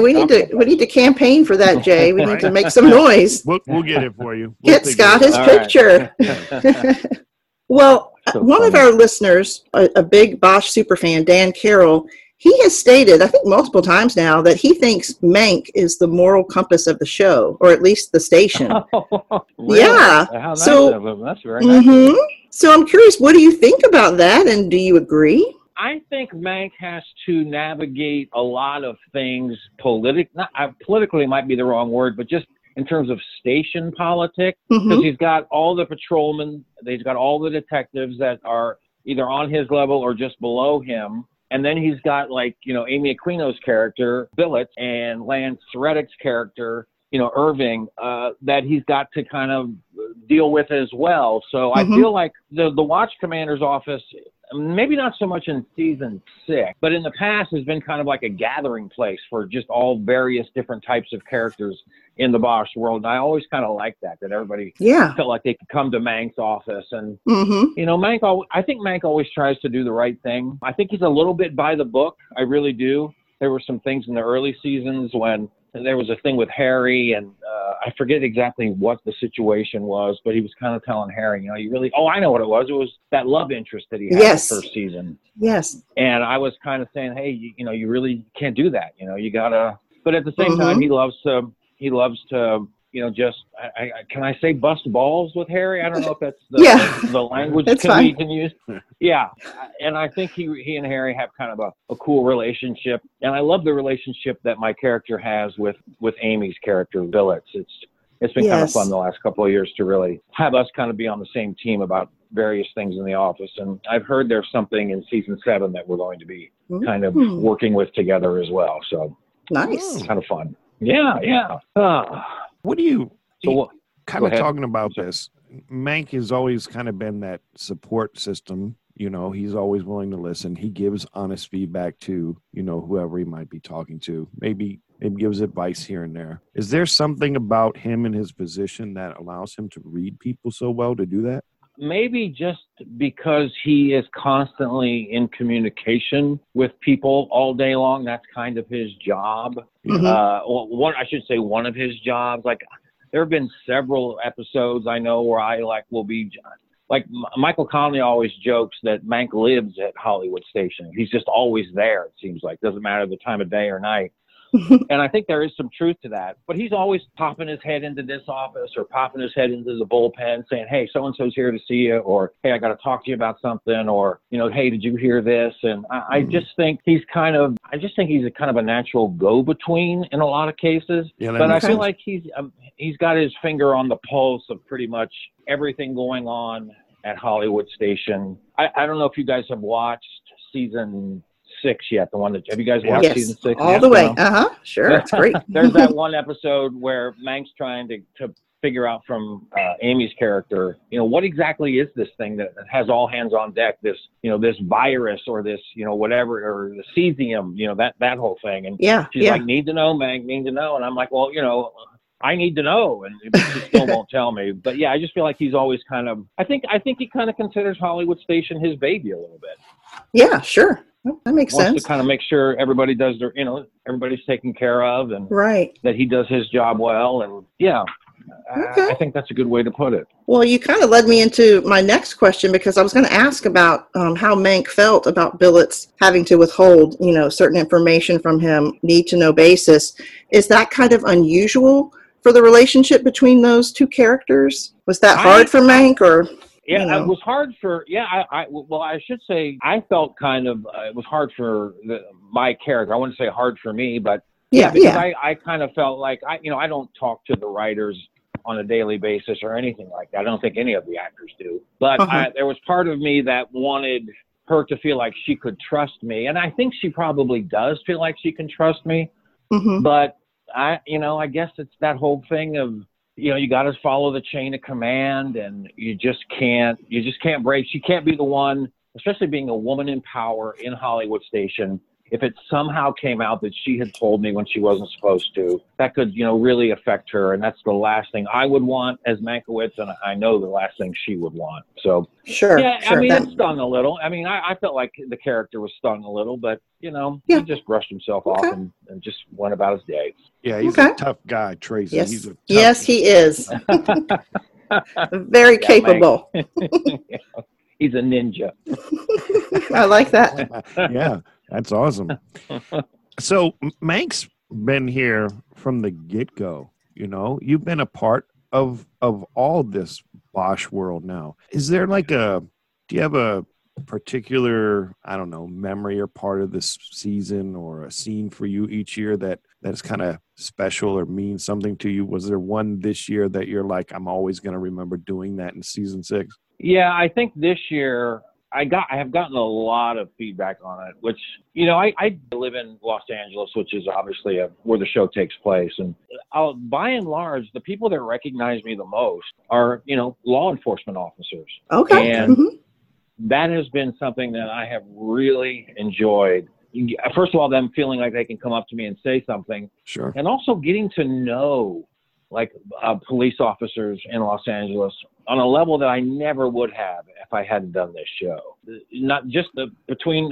we need to campaign for that, Jay. We need to make some noise. We'll get it for you. Get Scott his picture. Right. Well. So one of our listeners, a big Bosch superfan, Dan Carroll, He has stated, I think multiple times now, that he thinks Mank is the moral compass of the show, or at least the station. Oh, really? Yeah. How nice of him. That's very nice. Mm-hmm. So I'm curious, what do you think about that, and do you agree? I think Mank has to navigate a lot of things politically might be the wrong word, but just in terms of station politics, because he's got all the patrolmen, he's got all the detectives that are either on his level or just below him. And then he's got, like, you know, Amy Aquino's character, Billet, and Lance Reddick's character, you know, Irving, that he's got to kind of deal with as well. So I feel like the watch commander's office, maybe not so much in season 6, but in the past has been kind of like a gathering place for just all various different types of characters in the Bosch world. And I always kind of liked that everybody felt like they could come to Mank's office. And, you know, I think Mank always tries to do the right thing. I think he's a little bit by the book. I really do. There were some things in the early seasons when there was a thing with Harry, and I forget exactly what the situation was, but he was kind of telling Harry, you know, I know what it was. It was that love interest that he had the first season. Yes. And I was kind of saying, hey, you know, you really can't do that. You know, you gotta, but at the same time, he loves to, you know, just, can I say bust balls with Harry? I don't know if that's the language we can use. Yeah. And I think he and Harry have kind of a cool relationship. And I love the relationship that my character has with Amy's character, Billets. It's been kind of fun the last couple of years to really have us kind of be on the same team about various things in the office. And I've heard there's something in season 7 that we're going to be kind of working with together as well. So nice. Kind of fun. Yeah. Yeah. Talking about this, Mank has always kind of been that support system. You know, he's always willing to listen. He gives honest feedback to, you know, whoever he might be talking to. Maybe gives advice here and there. Is there something about him and his position that allows him to read people so well to do that? Maybe just because he is constantly in communication with people all day long. That's kind of his job. One of his jobs. Like, there have been several episodes I know where Michael Connelly always jokes that Mank lives at Hollywood Station. He's just always there, it seems like. Doesn't matter the time of day or night. And I think there is some truth to that. But he's always popping his head into this office or popping his head into the bullpen saying, hey, so-and-so's here to see you, or hey, I got to talk to you about something, or, you know, hey, did you hear this? And I just think he's a kind of a natural go-between in a lot of cases. Yeah, but I feel like he's got his finger on the pulse of pretty much everything going on at Hollywood Station. I don't know if you guys have watched season 6 yet, the one that have you guys watched? Yes. Season 6 all the way. Sure. It's great. There's that one episode where Mank's trying to figure out from Amy's character, you know, what exactly is this thing that has all hands on deck, this, you know, this virus or this, you know, whatever, or the cesium, you know, that whole thing. And she's like, need to know, Mank, need to know. And I'm like, well, you know, I need to know, and he still won't tell me. But yeah, I just feel like he's always kind of, I think he kind of considers Hollywood Station his baby a little bit. Yeah, sure. That makes sense. To kind of make sure everybody does their, you know, everybody's taken care of, and that he does his job well. And I think that's a good way to put it. Well, you kind of led me into my next question, because I was going to ask about how Mank felt about Billet's having to withhold, you know, certain information from him, need to know basis. Is that kind of unusual for the relationship between those two characters? Was that hard for Mank, or? Yeah, you know. It was hard for, I felt kind of, it was hard for my character. I wouldn't say hard for me, but I kind of felt like, I don't talk to the writers on a daily basis or anything like that. I don't think any of the actors do. But there was part of me that wanted her to feel like she could trust me. And I think she probably does feel like she can trust me. Mm-hmm. But, I guess it's that whole thing of, you know, you got to follow the chain of command, and you just can't break. She can't be the one, especially being a woman in power in Hollywood Station. If it somehow came out that she had told me when she wasn't supposed to, that could, you know, really affect her. And that's the last thing I would want as Mankiewicz, and I know the last thing she would want. So, sure. Yeah, sure, I mean, it stung a little. I mean, I felt like the character was stung a little, but, you know, he just brushed himself off and just went about his day. Yeah, he's a tough guy, Tracy. Yes, he is. Very capable. He's a ninja. I like that. Yeah. That's awesome. So Mank's been here from the get-go. You know, you've been a part of all this Bosch world now. Is there like a, do you have a particular, I don't know, memory or part of this season or a scene for you each year that that's kind of special or means something to you? Was there one this year that you're like, I'm always going to remember doing that in season 6? Yeah, I think this year I have gotten a lot of feedback on it, which, you know, I live in Los Angeles, which is obviously where the show takes place. And by and large, the people that recognize me the most are, you know, law enforcement officers. Okay. And that has been something that I have really enjoyed. First of all, them feeling like they can come up to me and say something. Sure. And also getting to know, like, police officers in Los Angeles on a level that I never would have if I hadn't done this show. Not just between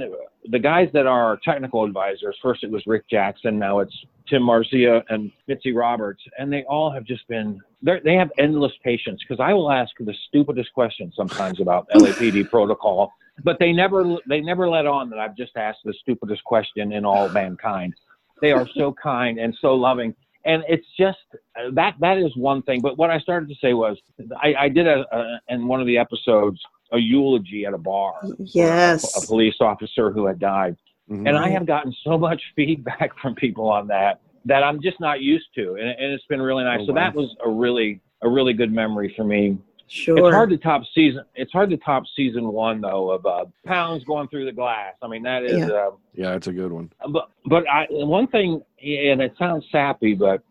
the guys that are technical advisors. First it was Rick Jackson. Now it's Tim Marcia and Mitzi Roberts. And they all have just been, they have endless patience, because I will ask the stupidest questions sometimes about LAPD protocol, but they never let on that I've just asked the stupidest question in all mankind. They are so kind and so loving. And it's just, that is one thing. But what I started to say was, I did, in one of the episodes, a eulogy at a bar. Yes. A police officer who had died. Mm-hmm. And I have gotten so much feedback from people on that I'm just not used to. And it's been really nice. Oh, so wow. That was a really good memory for me. Sure. It's hard to top season 1, though, of Pounds going through the glass. I mean, that is... Yeah, it's a good one. But one thing, and it sounds sappy, but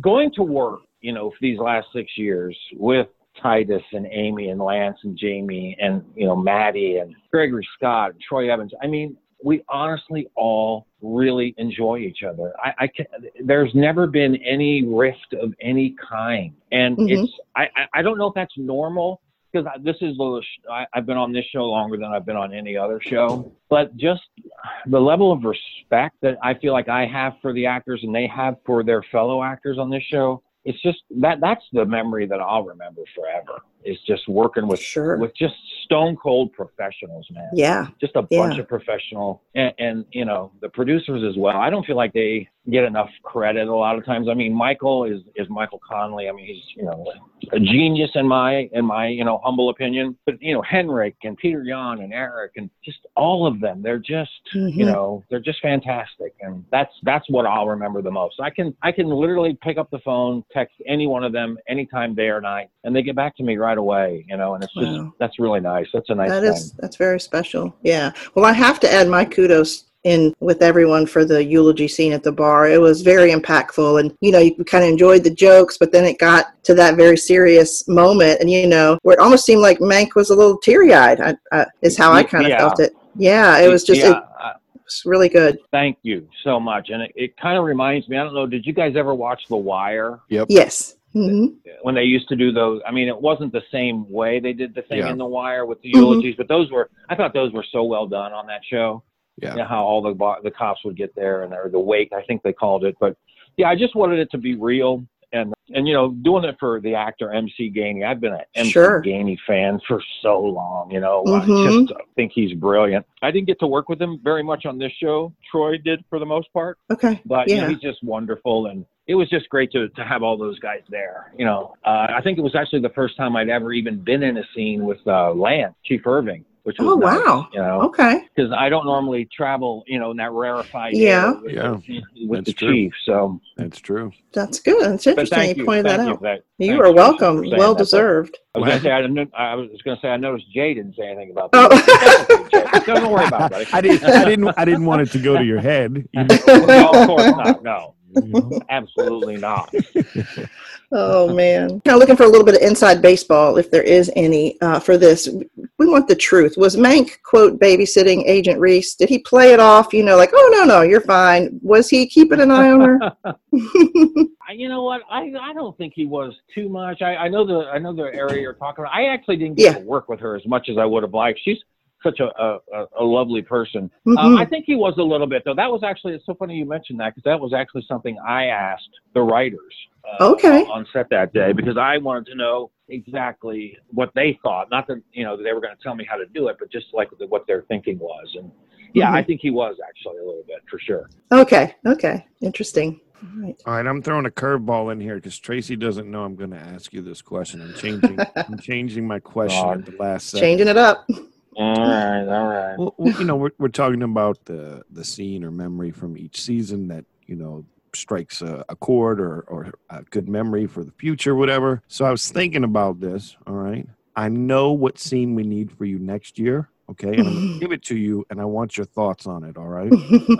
going to work, you know, for these last 6 years with Titus and Amy and Lance and Jamie and, you know, Maddie and Gregory Scott and Troy Evans, I mean, we honestly all really enjoy each other. There's never been any rift of any kind. And I don't know if that's normal, because I've been on this show longer than I've been on any other show, but just the level of respect that I feel like I have for the actors and they have for their fellow actors on this show. It's just that's the memory that I'll remember forever. It's just working with just stone cold professionals, man. Yeah. Just a bunch of professional and, you know, the producers as well. I don't feel like they get enough credit a lot of times. I mean, Michael is Michael Connelly. I mean, he's, you know, a genius in my, you know, humble opinion. But, you know, Henrik and Peter Jan and Eric and just all of them, they're just, you know, they're just fantastic. And that's what I'll remember the most. I can literally pick up the phone, text any one of them anytime, day or night, and they get back to me right away, you know, and it's just, that's really nice. That's a nice thing. That's very special. Yeah. Well, I have to add my kudos in with everyone for the eulogy scene at the bar. It was very impactful, and, you know, you kind of enjoyed the jokes, but then it got to that very serious moment, and, you know, where it almost seemed like Mank was a little teary-eyed, is how I kind of felt it. Yeah. It was just... Yeah. It's really good. Thank you so much. And it kind of reminds me, I don't know, did you guys ever watch The Wire? Yep. Yes. Mm-hmm. When they used to do those, I mean, it wasn't the same way they did the thing in The Wire with the eulogies, but I thought those were so well done on that show. Yeah. You know, how all the cops would get there, and or the wake, I think they called it. But yeah, I just wanted it to be real. And you know, doing it for the actor MC Gainey, I've been an MC Gainey fan for so long, you know, I just think he's brilliant. I didn't get to work with him very much on this show. Troy did for the most part. Okay. But you know, he's just wonderful, and it was just great to have all those guys there. You know, I think it was actually the first time I'd ever even been in a scene with Lance, Chief Irving. Which was nice, wow. You know? Okay. Because I don't normally travel, you know, in that rarefied air with the chief. So that's true. That's good. That's interesting. You pointed that out. You are welcome. Well deserved. I was going to say, I noticed Jay didn't say anything about that. Oh. Don't worry about it. I didn't want it to go to your head. No, of course not. No. Absolutely not. Oh, man. Now, looking for a little bit of inside baseball, if there is any, for this. We want the truth. Was Mank, quote, babysitting Agent Reese? Did he play it off, you know, like, oh, no, you're fine? Was he keeping an eye on her? You know what? I don't think he was too much. I know the area you're talking about. I actually didn't get to work with her as much as I would have liked. She's such a lovely person. I think he was a little bit, though. That was actually, it's so funny you mentioned that, because that was actually something I asked the writers on set that day, because I wanted to know exactly what they thought. Not that, you know, they were going to tell me how to do it, but just like what their thinking was. And Yeah, I think he was actually a little bit, for sure. Okay, okay. Interesting. All right, I'm throwing a curveball in here because Tracy doesn't know I'm going to ask you this question. I'm changing my question at the last second. Changing it up. All right. Well, you know, we're talking about the scene or memory from each season that, you know, strikes a chord or a good memory for the future, whatever. So I was thinking about this, all right? I know what scene we need for you next year, okay? And I'm going to give it to you, and I want your thoughts on it, all right?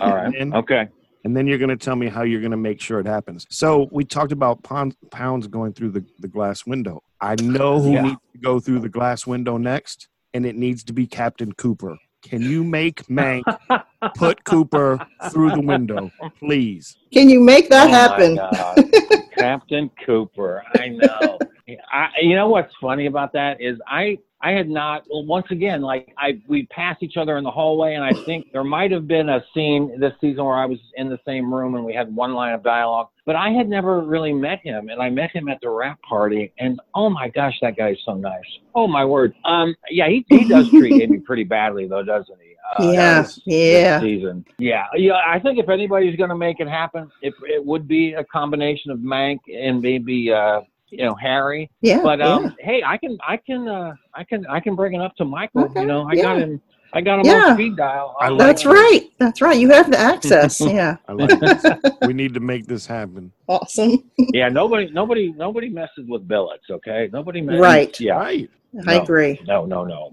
All right, okay. And then you're going to tell me how you're going to make sure it happens. So we talked about Pounds going through the glass window. I know who needs to go through the glass window next, and it needs to be Captain Cooper. Can you make Mank put Cooper through the window, please? Can you make that happen? My God. Captain Cooper, I know. You know what's funny about that is I had not, once again, we passed each other in the hallway, and I think there might have been a scene this season where I was in the same room and we had one line of dialogue, but I had never really met him, and I met him at the rap party, and oh my gosh, that guy's so nice. Oh my word. Yeah, he does treat Amy pretty badly though, doesn't he? This season. Yeah. I think if anybody's going to make it happen, it would be a combination of Mank and maybe, you know, Harry. Yeah. But hey, I can bring it up to Michael. Okay, you know, I got him on speed dial. That's right. You have the access. Yeah. I like this. We need to make this happen. Awesome. Yeah. Nobody messes with billets. Okay. Nobody messes. Right. Yeah. Right. I agree. No.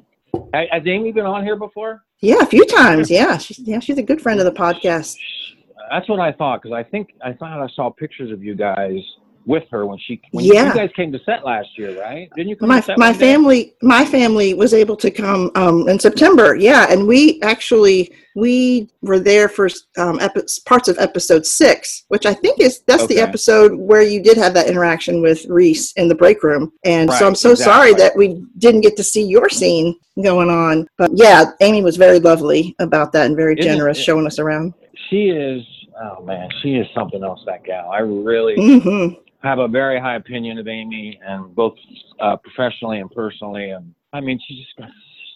Has Amy been on here before? Yeah, a few times. Yeah. She's a good friend of the podcast. That's what I thought, because I thought I saw pictures of you guys with her when you guys came to set last year, right? Didn't you come to set? My family was able to come in September. Yeah, and we were there for parts of episode 6, which I think is the episode where you did have that interaction with Reese in the break room. And right, so I'm so sorry that we didn't get to see your scene going on. But yeah, Amy was very lovely about that and very generous, showing us around. She is, oh man, she is something else, that gal. I really have a very high opinion of Amy, and both professionally and personally. And I mean, she's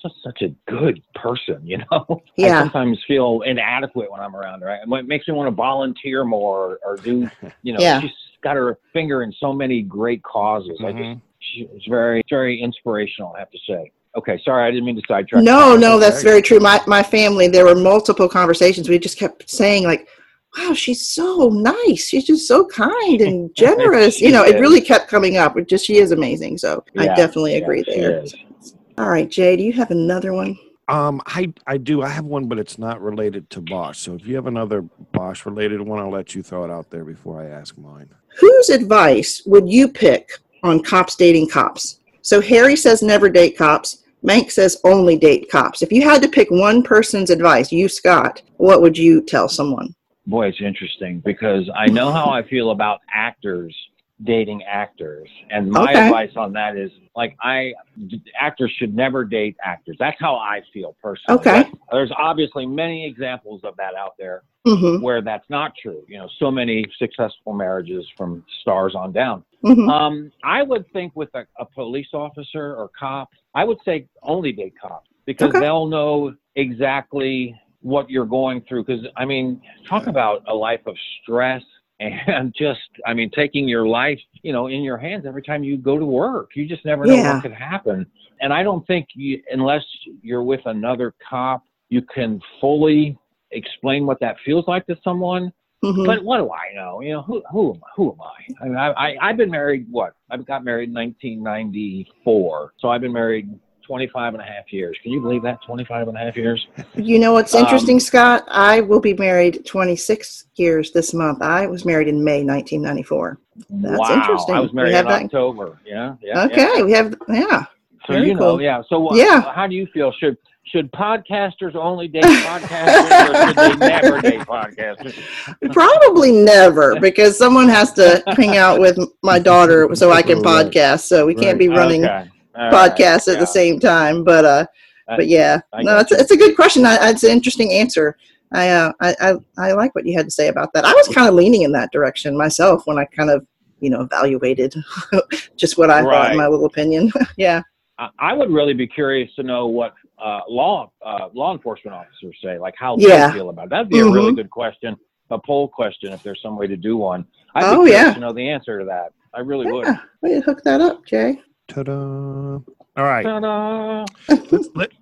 just such a good person, you know? Yeah. I sometimes feel inadequate when I'm around her. It makes me want to volunteer more or do, you know, she's got her finger in so many great causes. Mm-hmm. She's very, very inspirational, I have to say. Okay, sorry, I didn't mean to sidetrack. No, that's very true. My family, there were multiple conversations. We just kept saying, like, wow, she's so nice. She's just so kind and generous. You know, it really kept coming up. She is amazing. So I definitely agree there. All right, Jay, do you have another one? I do. I have one, but it's not related to Bosch. So if you have another Bosch-related one, I'll let you throw it out there before I ask mine. Whose advice would you pick on cops dating cops? So Harry says never date cops. Mank says only date cops. If you had to pick one person's advice, you, Scott, what would you tell someone? Boy, it's interesting because I know how I feel about actors dating actors. And my advice on that is, like, actors should never date actors. That's how I feel personally. Okay. There's obviously many examples of that out there where that's not true. You know, so many successful marriages from stars on down. Mm-hmm. I would think with a police officer or cop, I would say only date cops, because they'll know exactly what you're going through. Because, I mean, talk about a life of stress and just, I mean, taking your life, you know, in your hands every time you go to work. You just never know what could happen. And I don't think unless you're with another cop, you can fully explain what that feels like to someone. Mm-hmm. But what do I know? You know, who am I? I mean, I've been married, I got married in 1994. So I've been married 25 and a half years. Can you believe that? 25 and a half years? You know what's interesting, Scott? I will be married 26 years this month. I was married in May 1994. That's interesting. I was married in October. Yeah. Okay. Yeah. So, very cool. So how do you feel? Should podcasters only date podcasters, or should they never date podcasters? Probably never, because someone has to hang out with my daughter so I can podcast. So we can't be running podcasts at the same time. But it's a good question. It's an interesting answer. I like what you had to say about that. I was kind of leaning in that direction myself when I kind of evaluated just what I thought in my little opinion. I would really be curious to know what law enforcement officers say, like how they feel about it. That'd be a really good question, a poll question, if there's some way to do one. I'd be curious to know the answer to that. I really would. Way to hook that up, Jay. Ta-da. All right. Ta-da.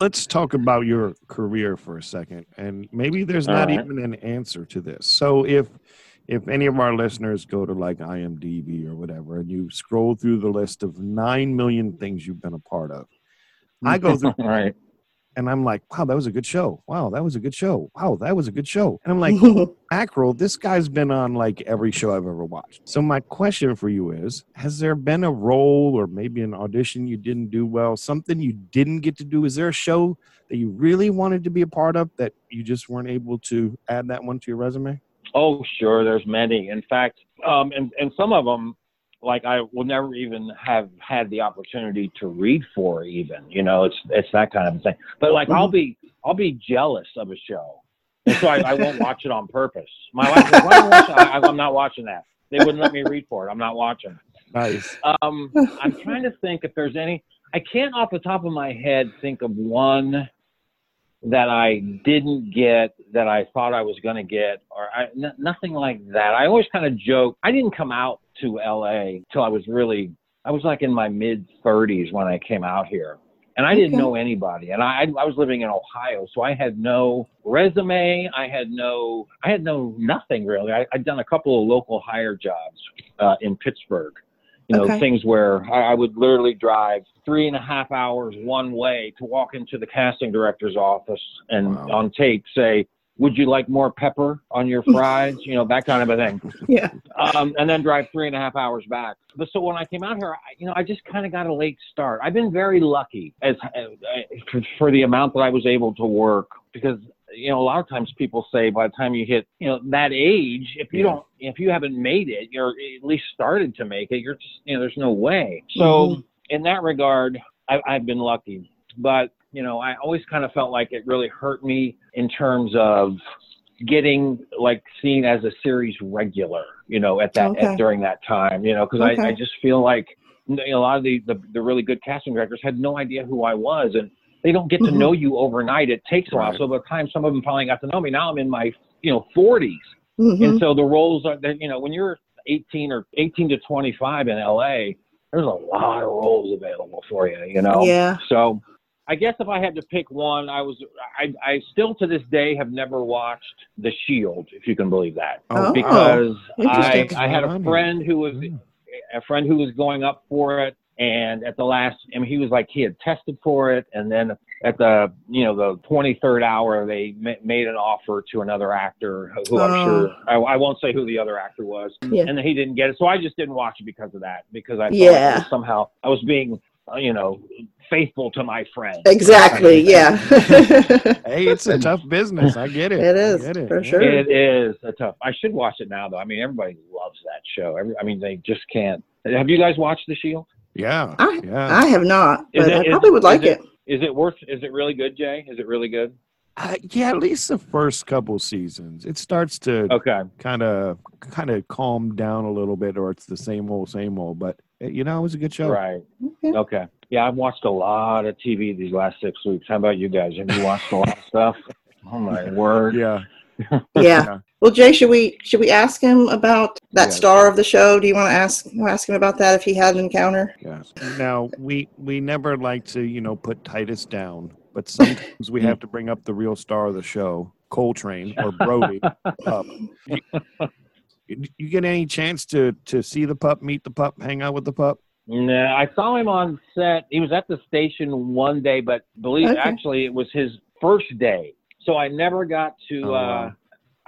Let's talk about your career for a second, and maybe there's not even an answer to this. So if any of our listeners go to like IMDb or whatever, and you scroll through the list of 9 million things you've been a part of, I go through and I'm like, wow, that was a good show. Wow, that was a good show. Wow, that was a good show. And I'm like, mackerel, this guy's been on like every show I've ever watched. So my question for you is, has there been a role or maybe an audition you didn't do well, something you didn't get to do? Is there a show that you really wanted to be a part of that you just weren't able to add that one to your resume? Oh, sure. There's many. In fact, and some of them, like I will never even have had the opportunity to read for even, you know, it's that kind of thing. But like, I'll be jealous of a show. And so I won't watch it on purpose. My wife says, why don't you watch it? I'm not watching that. They wouldn't let me read for it. I'm not watching. Nice. I'm trying to think if there's any, I can't off the top of my head think of one that I didn't get that I thought I was going to get, or nothing like that. I always kind of joke. I didn't come out to LA till I was like in my mid 30s when I came out here, and I didn't know anybody. And I was living in Ohio. So I had no resume. I had no nothing really. I'd done a couple of local hire jobs in Pittsburgh, you know, things where I would literally drive 3.5 hours one way to walk into the casting director's office and on tape say, would you like more pepper on your fries? You know, that kind of a thing. Yeah. And then drive 3.5 hours back. But so when I came out here, I just kind of got a late start. I've been very lucky for the amount that I was able to work, because, you know, a lot of times people say by the time you hit, you know, that age, if you haven't made it, you're at least started to make it. You're just, you know, there's no way. So in that regard, I've been lucky. But you know, I always kind of felt like it really hurt me in terms of getting like seen as a series regular, you know, during that time, you know, because I just feel like, you know, a lot of the really good casting directors had no idea who I was, and they don't get to know you overnight. It takes a while. So by the time some of them finally got to know me, now I'm in my, you know, 40s. And so the roles are, you know, when you're 18 to 25 in LA, there's a lot of roles available for you, you know? Yeah. So I guess if I had to pick one, I still to this day have never watched The Shield, if you can believe that, because I had a friend who was going up for it. And at the last, I mean, he had tested for it. And then at the 23rd hour, they made an offer to another actor who I'm sure, I won't say who the other actor was. Yeah. And he didn't get it. So I just didn't watch it because of that, because I thought somehow I was being, you know, faithful to my friend. Exactly. Yeah. Hey, it's a tough business. I get it. It is. For sure. It is a tough. I should watch it now though. I mean, everybody loves that show. They just can't. Have you guys watched The Shield? Yeah. I have not, but I probably would like it. Is it really good, Jay? Is it really good? Yeah, at least the first couple seasons. It starts to kind of calm down a little bit, or it's the same old, but you know, it was a good show. Right. Okay. Yeah, I've watched a lot of TV these last 6 weeks. How about you guys? Have you watched a lot of stuff? Oh my word. Yeah. Yeah. Well, Jay, should we ask him about that star of the show? Do you want to ask him about that if he had an encounter? Yes. Now, we never like to, you know, put Titus down, but sometimes we have to bring up the real star of the show, Coltrane or Brody. Pup. You get any chance to see the pup, meet the pup, hang out with the pup? No, I saw him on set. He was at the station one day, but actually it was his first day. So I never got to,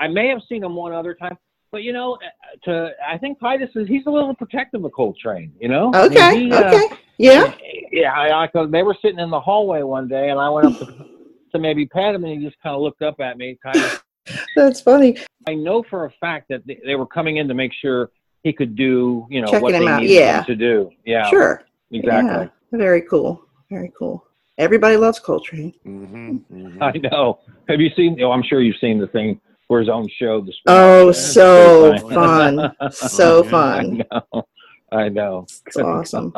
I may have seen him one other time, but you know, I think Titus he's a little protective of Coltrane, you know? Okay, yeah. Yeah, because they were sitting in the hallway one day, and I went up to maybe pat him, and he just kind of looked up at me. Titus. That's funny. I know for a fact that they were coming in to make sure he could do, you know, what they needed him to do. Yeah. Sure. Exactly. Yeah. Very cool. Very cool. Everybody loves Coltrane. I know. Have you seen? I'm sure you've seen the thing for his own show. So fun! So fun! I know. It's awesome.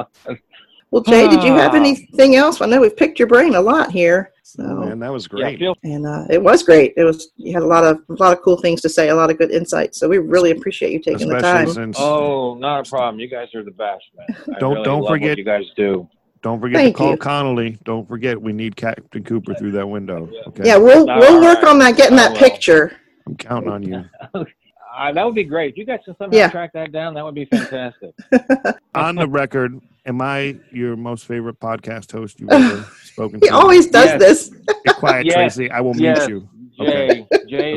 Well, Jay, did you have anything else? I know we've picked your brain a lot here. So, oh, man, that was great. Yeah, and it was great. It was, you had a lot of cool things to say, a lot of good insights. So we really appreciate you taking the time. Oh, not a problem. You guys are the best, man. Don't forget what you guys do. Don't forget to call Connelly. Don't forget, we need Captain Cooper through that window. Okay. Yeah, we'll work on that, getting that picture. I'm counting on you. That would be great. If you guys can somehow track that down, that would be fantastic. On the record, am I your most favorite podcast host you've ever spoken to? He always does this. Get quiet, Tracy. I will meet you. Okay. Jay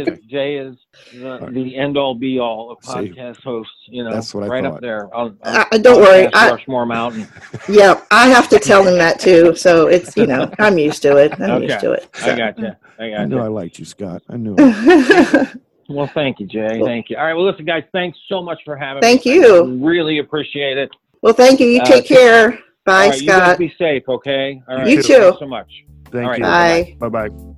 is the end-all, be-all of podcast hosts. You know, that's what I thought. Up there. I don't worry. Rushmore Mountain. Yeah, I have to tell him that too. So it's, you know, I'm used to it. Used to it. So. I got you. I knew I liked you, Scott. I knew it. Well, thank you, Jay. Cool. Thank you. All right. Well, listen, guys, thanks so much for having me. Thank you. I really appreciate it. Well, thank you. You take care. Bye, Scott. You guys be safe, okay? All right. You too. Thanks so much. Thank you. Bye. Bye-bye.